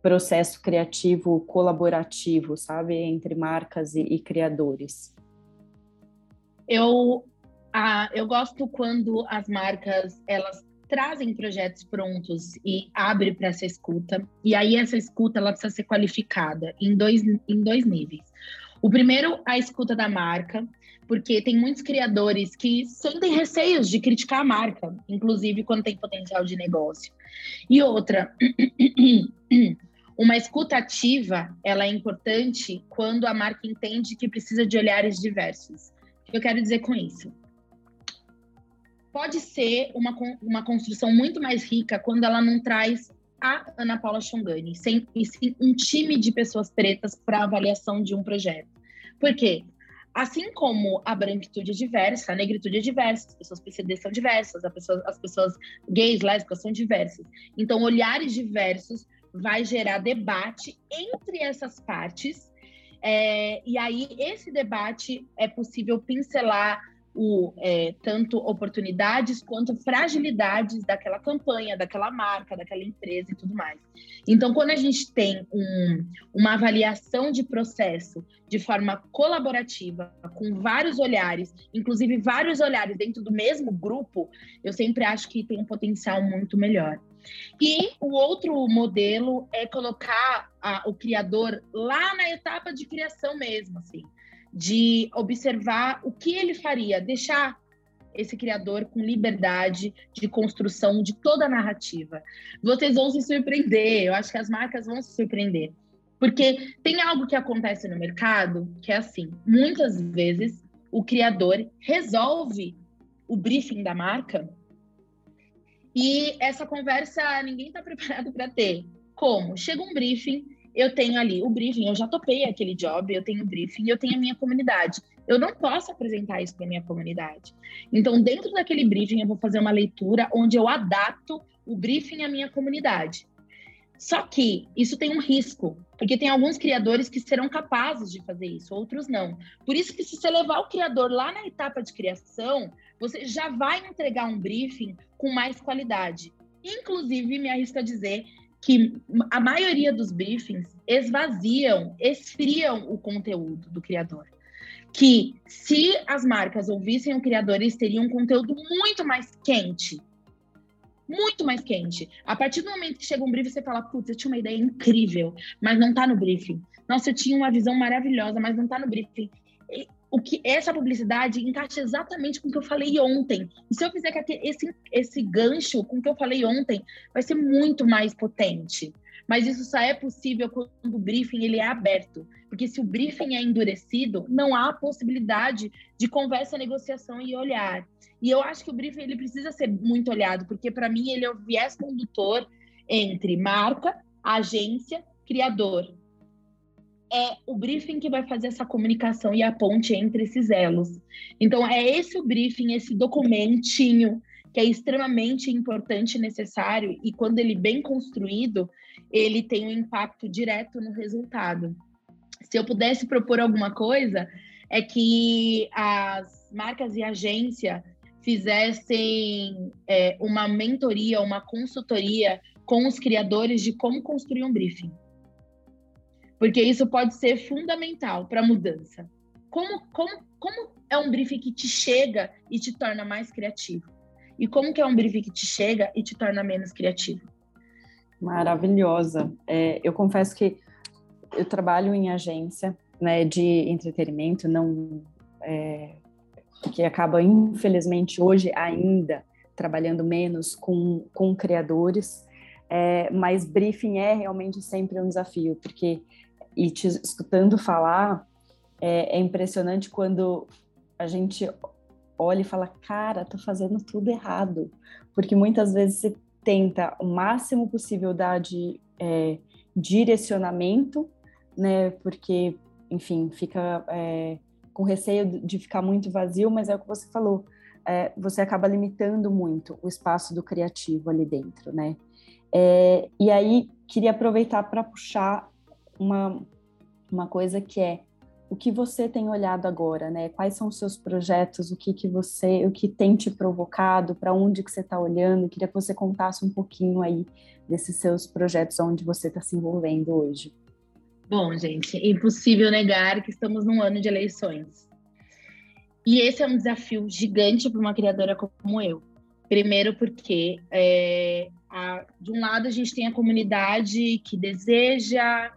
processo criativo colaborativo, sabe? Entre marcas e criadores. Eu gosto quando as marcas, elas trazem projetos prontos e abrem para essa escuta. E aí essa escuta, ela precisa ser qualificada em dois níveis. O primeiro, a escuta da marca, porque tem muitos criadores que sentem receios de criticar a marca, inclusive quando tem potencial de negócio. E outra... Uma escuta ativa, ela é importante quando a marca entende que precisa de olhares diversos. O que eu quero dizer com isso? Pode ser uma construção muito mais rica quando ela não traz a Ana Paula Xongani, e sim um time de pessoas pretas para avaliação de um projeto. Por quê? Assim como a branquitude é diversa, a negritude é diversa, as pessoas PCD são diversas, as pessoas gays, lésbicas são diversas. Então, olhares diversos vai gerar debate entre essas partes, e aí esse debate é possível pincelar tanto oportunidades quanto fragilidades daquela campanha, daquela marca, daquela empresa e tudo mais. Então, quando a gente tem uma avaliação de processo de forma colaborativa, com vários olhares, inclusive vários olhares dentro do mesmo grupo, eu sempre acho que tem um potencial muito melhor. E o outro modelo é colocar o criador lá na etapa de criação mesmo, assim, de observar o que ele faria, deixar esse criador com liberdade de construção de toda a narrativa. Vocês vão se surpreender, eu acho que as marcas vão se surpreender, porque tem algo que acontece no mercado que é assim, muitas vezes o criador resolve o briefing da marca e essa conversa ninguém está preparado para ter. Como? Chega um briefing, eu tenho ali o briefing, eu já topei aquele job, eu tenho o briefing, eu tenho a minha comunidade. Eu não posso apresentar isso para a minha comunidade. Então, dentro daquele briefing, eu vou fazer uma leitura onde eu adapto o briefing à minha comunidade. Só que isso tem um risco, porque tem alguns criadores que serão capazes de fazer isso, outros não. Por isso que se você levar o criador lá na etapa de criação, você já vai entregar um briefing com mais qualidade. Inclusive, me arrisco a dizer que a maioria dos briefings esvaziam, esfriam o conteúdo do criador. Que se as marcas ouvissem o criador, eles teriam um conteúdo muito mais quente. Muito mais quente. A partir do momento que chega um briefing, você fala, putz, eu tinha uma ideia incrível, mas não tá no briefing. Nossa, eu tinha uma visão maravilhosa, mas não tá no briefing. E essa publicidade encaixa exatamente com o que eu falei ontem. E se eu fizer esse gancho com o que eu falei ontem, vai ser muito mais potente. Mas isso só é possível quando o briefing ele é aberto. Porque se o briefing é endurecido, não há possibilidade de conversa, negociação e olhar. E eu acho que o briefing ele precisa ser muito olhado, porque para mim ele é o viés condutor entre marca, agência, criador. É o briefing que vai fazer essa comunicação e a ponte entre esses elos. Então, é esse o briefing, esse documentinho que é extremamente importante e necessário, e quando ele é bem construído, ele tem um impacto direto no resultado. Se eu pudesse propor alguma coisa, é que as marcas e agência fizessem uma mentoria, uma consultoria com os criadores de como construir um briefing. Porque isso pode ser fundamental para a mudança. Como é um briefing que te chega e te torna mais criativo? E como que é um briefing que te chega e te torna menos criativo? Maravilhosa. Eu confesso que eu trabalho em agência, né, de entretenimento, não, que acaba, infelizmente, hoje ainda trabalhando menos com criadores, mas briefing é realmente sempre um desafio, porque, e te escutando falar, é impressionante quando a gente olha e fala, cara, tô fazendo tudo errado, porque muitas vezes você tenta o máximo possível dar de direcionamento, né, porque, enfim, fica com receio de ficar muito vazio, mas é o que você falou, você acaba limitando muito o espaço do criativo ali dentro, né? E aí, queria aproveitar para puxar uma coisa que é o que você tem olhado agora, né? Quais são os seus projetos, o que tem te provocado, para onde que você está olhando? Queria que você contasse um pouquinho aí desses seus projetos, onde você está se envolvendo hoje. Bom, gente, é impossível negar que estamos num ano de eleições. E esse é um desafio gigante para uma criadora como eu. Primeiro porque, de um lado, a gente tem a comunidade que deseja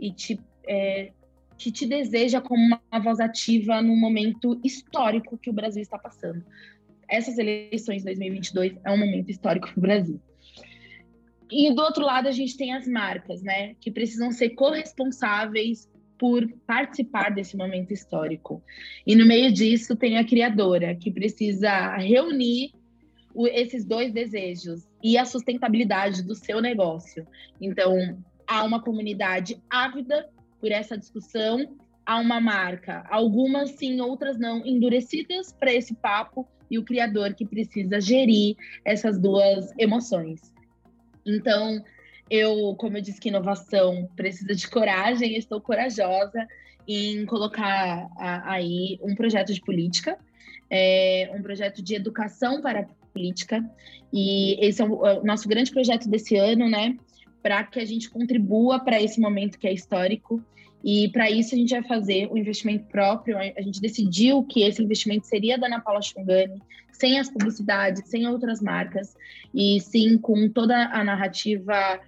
e que te deseja como uma voz ativa num momento histórico que o Brasil está passando. Essas eleições de 2022 é um momento histórico para o Brasil. E do outro lado, a gente tem as marcas, né, que precisam ser corresponsáveis por participar desse momento histórico. E no meio disso tem a criadora, que precisa reunir esses dois desejos e a sustentabilidade do seu negócio. Então, há uma comunidade ávida por essa discussão, há uma marca, algumas sim, outras não, endurecidas para esse papo, e o criador que precisa gerir essas duas emoções. Então, como eu disse que inovação precisa de coragem, eu estou corajosa em colocar aí um projeto de política, um projeto de educação para a política, e esse é o nosso grande projeto desse ano, né? Para que a gente contribua para esse momento que é histórico, e para isso a gente vai fazer um investimento próprio. A gente decidiu que esse investimento seria da Ana Paula Xongani, sem as publicidades, sem outras marcas, e sim com toda a narrativa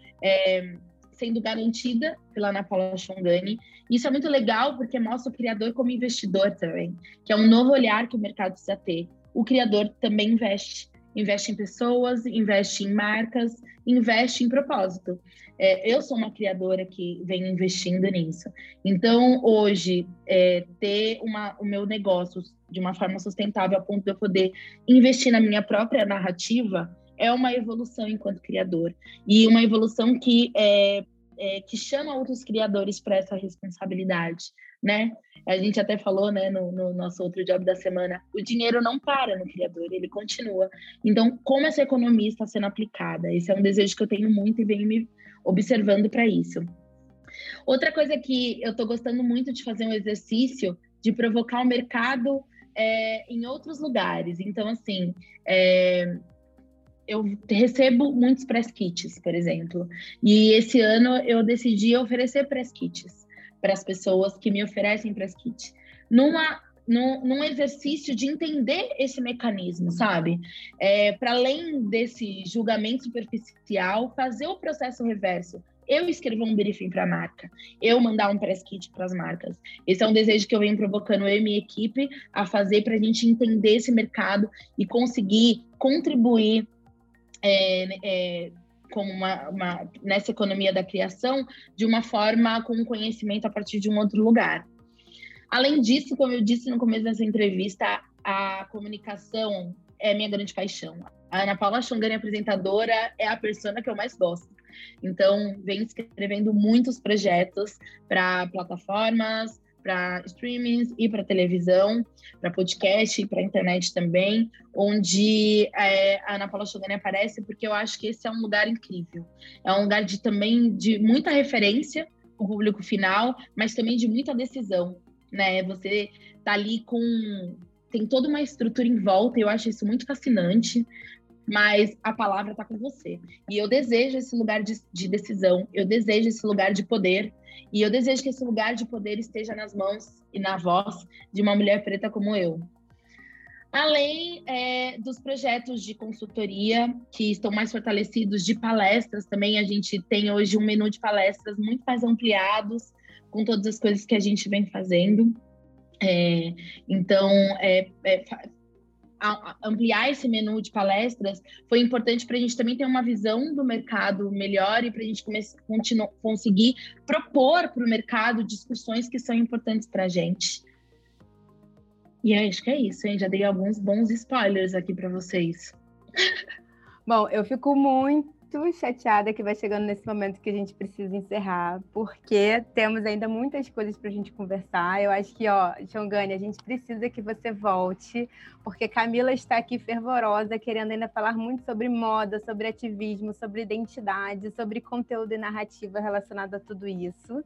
sendo garantida pela Ana Paula Xongani. Isso é muito legal porque mostra o criador como investidor também, que é um novo olhar que o mercado precisa ter. O criador também investe em pessoas, investe em marcas, investe em propósito. Eu sou uma criadora que vem investindo nisso. Então, hoje, ter o meu negócio de uma forma sustentável a ponto de eu poder investir na minha própria narrativa é uma evolução enquanto criador. E uma evolução que chama outros criadores para essa responsabilidade, né? A gente até falou, né, no nosso outro job da semana, o dinheiro não para no criador, ele continua. Então, como essa economia está sendo aplicada? Esse é um desejo que eu tenho muito e venho me observando para isso. Outra coisa que eu estou gostando muito de fazer um exercício de provocar o mercado em outros lugares. Então, assim, eu recebo muitos press kits, por exemplo. E esse ano eu decidi oferecer press kits para as pessoas que me oferecem press kit, num exercício de entender esse mecanismo, sabe? Para além desse julgamento superficial, fazer o processo reverso. Eu escrever um briefing para a marca, eu mandar um press kit para as marcas. Esse é um desejo que eu venho provocando eu e minha equipe a fazer, para a gente entender esse mercado e conseguir contribuir como nessa economia da criação, de uma forma com um conhecimento a partir de um outro lugar. Além disso, como eu disse no começo dessa entrevista, a comunicação é minha grande paixão. A Ana Paula Xongani, apresentadora, é a persona que eu mais gosto. Então, venho escrevendo muitos projetos para plataformas, para streamings e para televisão, para podcast e para internet também, onde a Ana Paula Xongani aparece, porque eu acho que esse é um lugar incrível. É um lugar de muita referência para o público final, mas também de muita decisão, né? Você tá ali tem toda uma estrutura em volta, eu acho isso muito fascinante, mas a palavra está com você. E eu desejo esse lugar de decisão, eu desejo esse lugar de poder, e eu desejo que esse lugar de poder esteja nas mãos e na voz de uma mulher preta como eu. Além dos projetos de consultoria, que estão mais fortalecidos, de palestras também, a gente tem hoje um menu de palestras muito mais ampliados, com todas as coisas que a gente vem fazendo. Ampliar esse menu de palestras foi importante para a gente também ter uma visão do mercado melhor e para a gente conseguir propor para o mercado discussões que são importantes para a gente. E acho que é isso, hein? Já dei alguns bons spoilers aqui para vocês. Bom, eu fico muito chateada que vai chegando nesse momento que a gente precisa encerrar, porque temos ainda muitas coisas para a gente conversar. Eu acho que, Xongani, a gente precisa que você volte, porque Camila está aqui fervorosa, querendo ainda falar muito sobre moda, sobre ativismo, sobre identidade, sobre conteúdo e narrativa relacionada a tudo isso.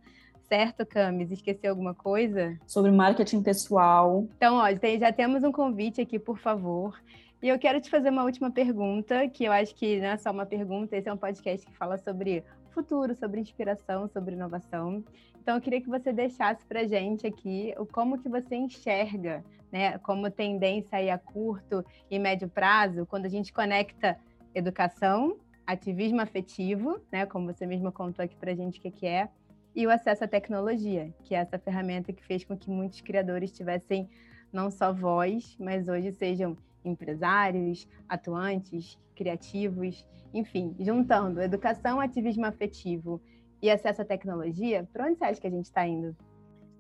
Certo, Camis? Esqueceu alguma coisa? Sobre marketing pessoal. Então, já temos um convite aqui, por favor. E eu quero te fazer uma última pergunta, que eu acho que não é só uma pergunta, esse é um podcast que fala sobre futuro, sobre inspiração, sobre inovação. Então, eu queria que você deixasse para a gente aqui como que você enxerga, né, como tendência aí a curto e médio prazo, quando a gente conecta educação, ativismo afetivo, né, como você mesma contou aqui para a gente o que é, e o acesso à tecnologia, que é essa ferramenta que fez com que muitos criadores tivessem não só voz, mas hoje sejam empresários, atuantes, criativos, enfim, juntando educação, ativismo afetivo e acesso à tecnologia, para onde você acha que a gente está indo?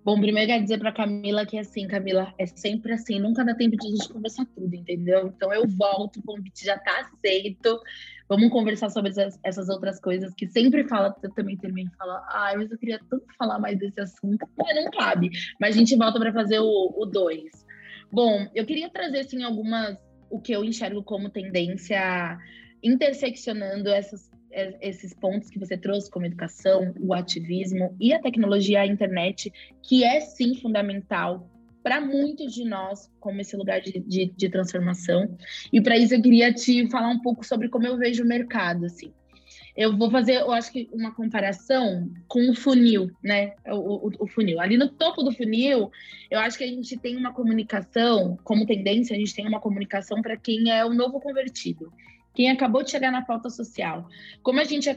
Bom, primeiro eu quero dizer para a Camila que Camila, é sempre assim, nunca dá tempo de a gente conversar tudo, entendeu? Então eu volto, o convite já está aceito, vamos conversar sobre essas outras coisas que sempre fala, eu também termino e falo, mas eu queria tanto falar mais desse assunto, mas não cabe, mas a gente volta para fazer o 2. Bom, eu queria trazer, o que eu enxergo como tendência, interseccionando esses pontos que você trouxe, como educação, o ativismo e a tecnologia, a internet, que é, sim, fundamental para muitos de nós, como esse lugar de transformação. E para isso eu queria te falar um pouco sobre como eu vejo o mercado, assim. Eu vou fazer, eu acho que uma comparação com o funil, né? O funil. Ali no topo do funil, eu acho que a gente tem uma comunicação, como tendência, a gente tem uma comunicação para quem é o novo convertido, quem acabou de chegar na pauta social. Como a gente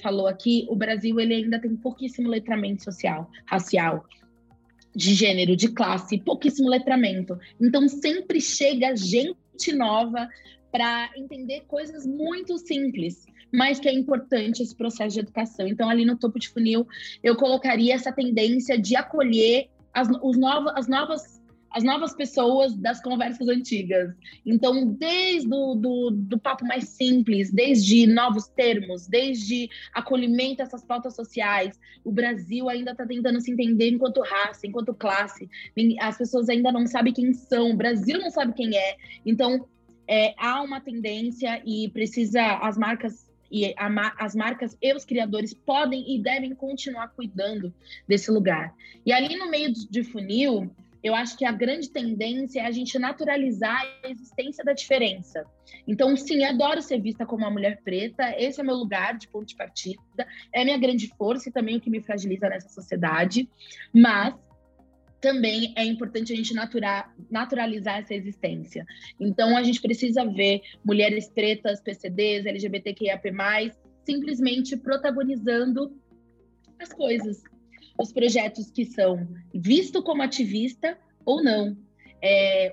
falou aqui, o Brasil ele ainda tem pouquíssimo letramento social, racial, de gênero, de classe, pouquíssimo letramento. Então, sempre chega gente nova para entender coisas muito simples, mas que é importante esse processo de educação. Então, ali no topo de funil, eu colocaria essa tendência de acolher as novas pessoas das conversas antigas. Então, desde do papo mais simples, desde novos termos, desde acolhimento a essas pautas sociais, o Brasil ainda está tentando se entender enquanto raça, enquanto classe. As pessoas ainda não sabem quem são, o Brasil não sabe quem é. Então, há uma tendência e as marcas e os criadores podem e devem continuar cuidando desse lugar. E ali no meio de funil, eu acho que a grande tendência é a gente naturalizar a existência da diferença. Então, sim, adoro ser vista como uma mulher preta, esse é meu lugar de ponto de partida, é minha grande força e também o que me fragiliza nessa sociedade, mas também é importante a gente naturalizar essa existência. Então, a gente precisa ver mulheres pretas, PCDs, LGBTQIAP+, simplesmente protagonizando as coisas, os projetos que são visto como ativista ou não.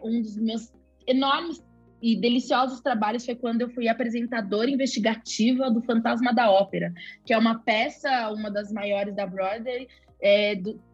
Um dos meus enormes e deliciosos trabalhos foi quando eu fui apresentadora investigativa do Fantasma da Ópera, que é uma peça, uma das maiores da Broadway,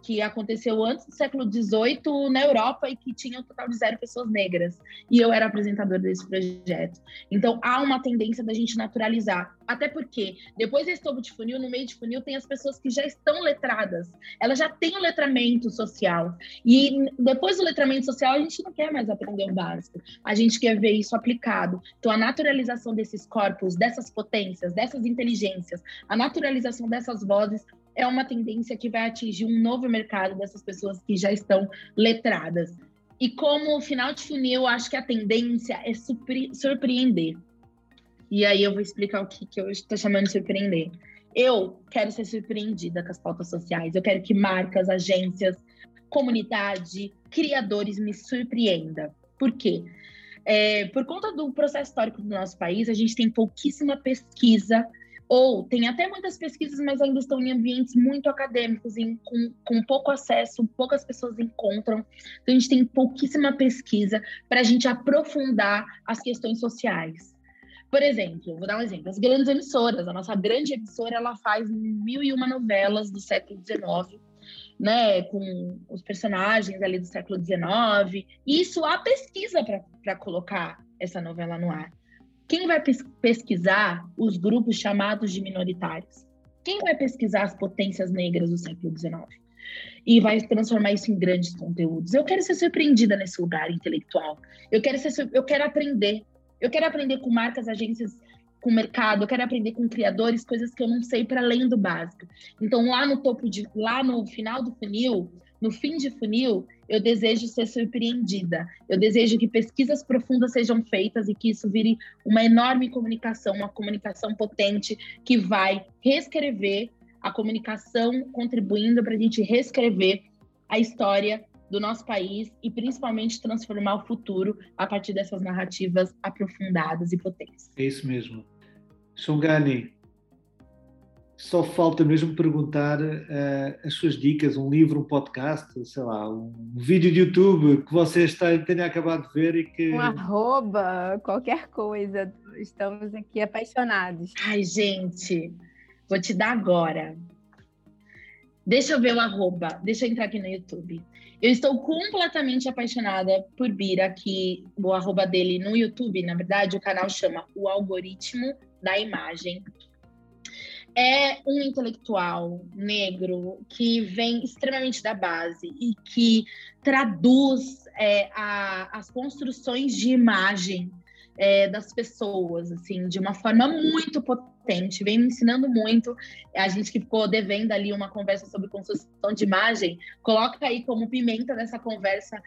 que aconteceu antes do século XVIII na Europa e que tinha um total de 0 pessoas negras. E eu era apresentadora desse projeto. Então, há uma tendência da gente naturalizar. Até porque, depois desse topo de funil, no meio de funil, tem as pessoas que já estão letradas. Elas já têm o letramento social. E depois do letramento social, a gente não quer mais aprender o básico. A gente quer ver isso aplicado. Então, a naturalização desses corpos, dessas potências, dessas inteligências, a naturalização dessas vozes é uma tendência que vai atingir um novo mercado dessas pessoas que já estão letradas. E como final de funil, eu acho que a tendência é surpreender. E aí eu vou explicar o que eu estou chamando de surpreender. Eu quero ser surpreendida com as pautas sociais. Eu quero que marcas, agências, comunidade, criadores me surpreendam. Por quê? Por conta do processo histórico do nosso país, a gente tem pouquíssima pesquisa, ou tem até muitas pesquisas, mas ainda estão em ambientes muito acadêmicos, com pouco acesso, poucas pessoas encontram. Então, a gente tem pouquíssima pesquisa para a gente aprofundar as questões sociais. Por exemplo, vou dar um exemplo, as grandes emissoras. A nossa grande emissora, ela faz 1001 novelas do século XIX, né, com os personagens ali do século XIX. Isso há pesquisa para colocar essa novela no ar. Quem vai pesquisar os grupos chamados de minoritários? Quem vai pesquisar as potências negras do século XIX? E vai transformar isso em grandes conteúdos. Eu quero ser surpreendida nesse lugar intelectual. Eu quero aprender. Eu quero aprender com marcas, agências, com mercado. Eu quero aprender com criadores, coisas que eu não sei para além do básico. Então, lá no final do funil, no fim de funil, eu desejo ser surpreendida. Eu desejo que pesquisas profundas sejam feitas e que isso vire uma enorme comunicação, uma comunicação potente que vai reescrever a comunicação, contribuindo para a gente reescrever a história do nosso país e principalmente transformar o futuro a partir dessas narrativas aprofundadas e potentes. É isso mesmo. Xongani, só falta mesmo perguntar as suas dicas, um livro, um podcast, sei lá, um vídeo de YouTube que vocês tenham acabado de ver e que... Um arroba, qualquer coisa. Estamos aqui apaixonados. Ai, gente, vou te dar agora. Deixa eu ver o arroba, deixa eu entrar aqui no YouTube. Eu estou completamente apaixonada por Bira, que o arroba dele no YouTube, na verdade, o canal chama O Algoritmo da Imagem. É um intelectual negro que vem extremamente da base e que traduz as construções de imagem das pessoas, assim, de uma forma muito potente, vem me ensinando muito. A gente que ficou devendo ali uma conversa sobre construção de imagem, coloca aí como pimenta dessa conversa,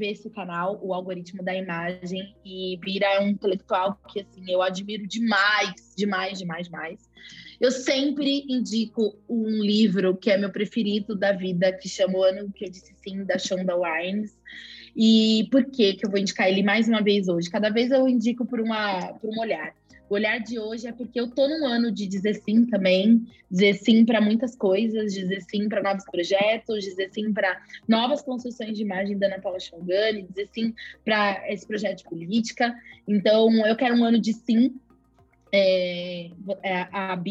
ver esse canal, O Algoritmo da Imagem. E Bira é um intelectual que, assim, eu admiro demais. Eu sempre indico um livro que é meu preferido da vida, que chama O Ano Que Eu Disse Sim, da Shonda Wines. E por que eu vou indicar ele mais uma vez hoje? Cada vez eu indico por um olhar. O olhar de hoje é porque eu tô num ano de dizer sim também, dizer sim para muitas coisas, dizer sim para novos projetos, dizer sim para novas construções de imagem da Ana Paula Xongani, dizer sim para esse projeto de política. Então, eu quero um ano de sim.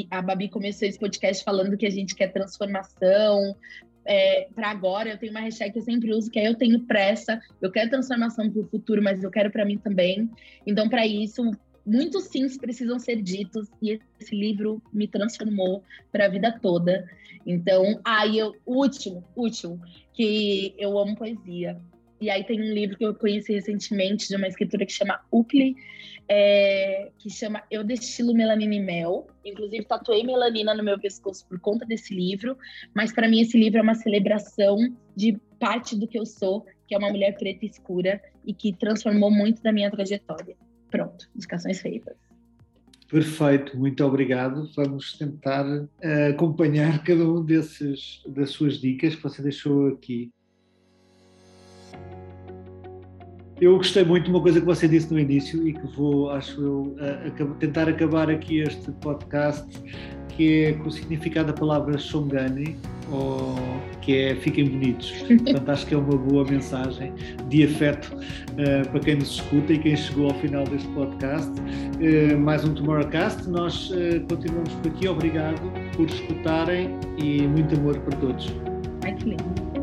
A Babi começou esse podcast falando que a gente quer transformação, para agora. Eu tenho uma hashtag que eu sempre uso, que é eu tenho pressa, eu quero transformação para o futuro, mas eu quero para mim também. Então, para isso, muitos sims precisam ser ditos, e esse livro me transformou para a vida toda. Então, último, que eu amo poesia. E aí tem um livro que eu conheci recentemente, de uma escritora que chama Uckley, que chama Eu Destilo Melanina e Mel. Inclusive, tatuei melanina no meu pescoço por conta desse livro, mas para mim esse livro é uma celebração de parte do que eu sou, que é uma mulher preta e escura, e que transformou muito da minha trajetória. Pronto, indicações feitas. Perfeito, muito obrigado. Vamos tentar acompanhar cada um das suas dicas que você deixou aqui. Eu gostei muito de uma coisa que você disse no início e que vou, acho eu, tentar acabar aqui este podcast, que é com o significado da palavra Xongani, que é fiquem bonitos. Portanto, acho que é uma boa mensagem de afeto para quem nos escuta e quem chegou ao final deste podcast. Mais um Tomorrowcast. Nós continuamos por aqui. Obrigado. por escutarem e muito amor para todos. Ai, que lindo.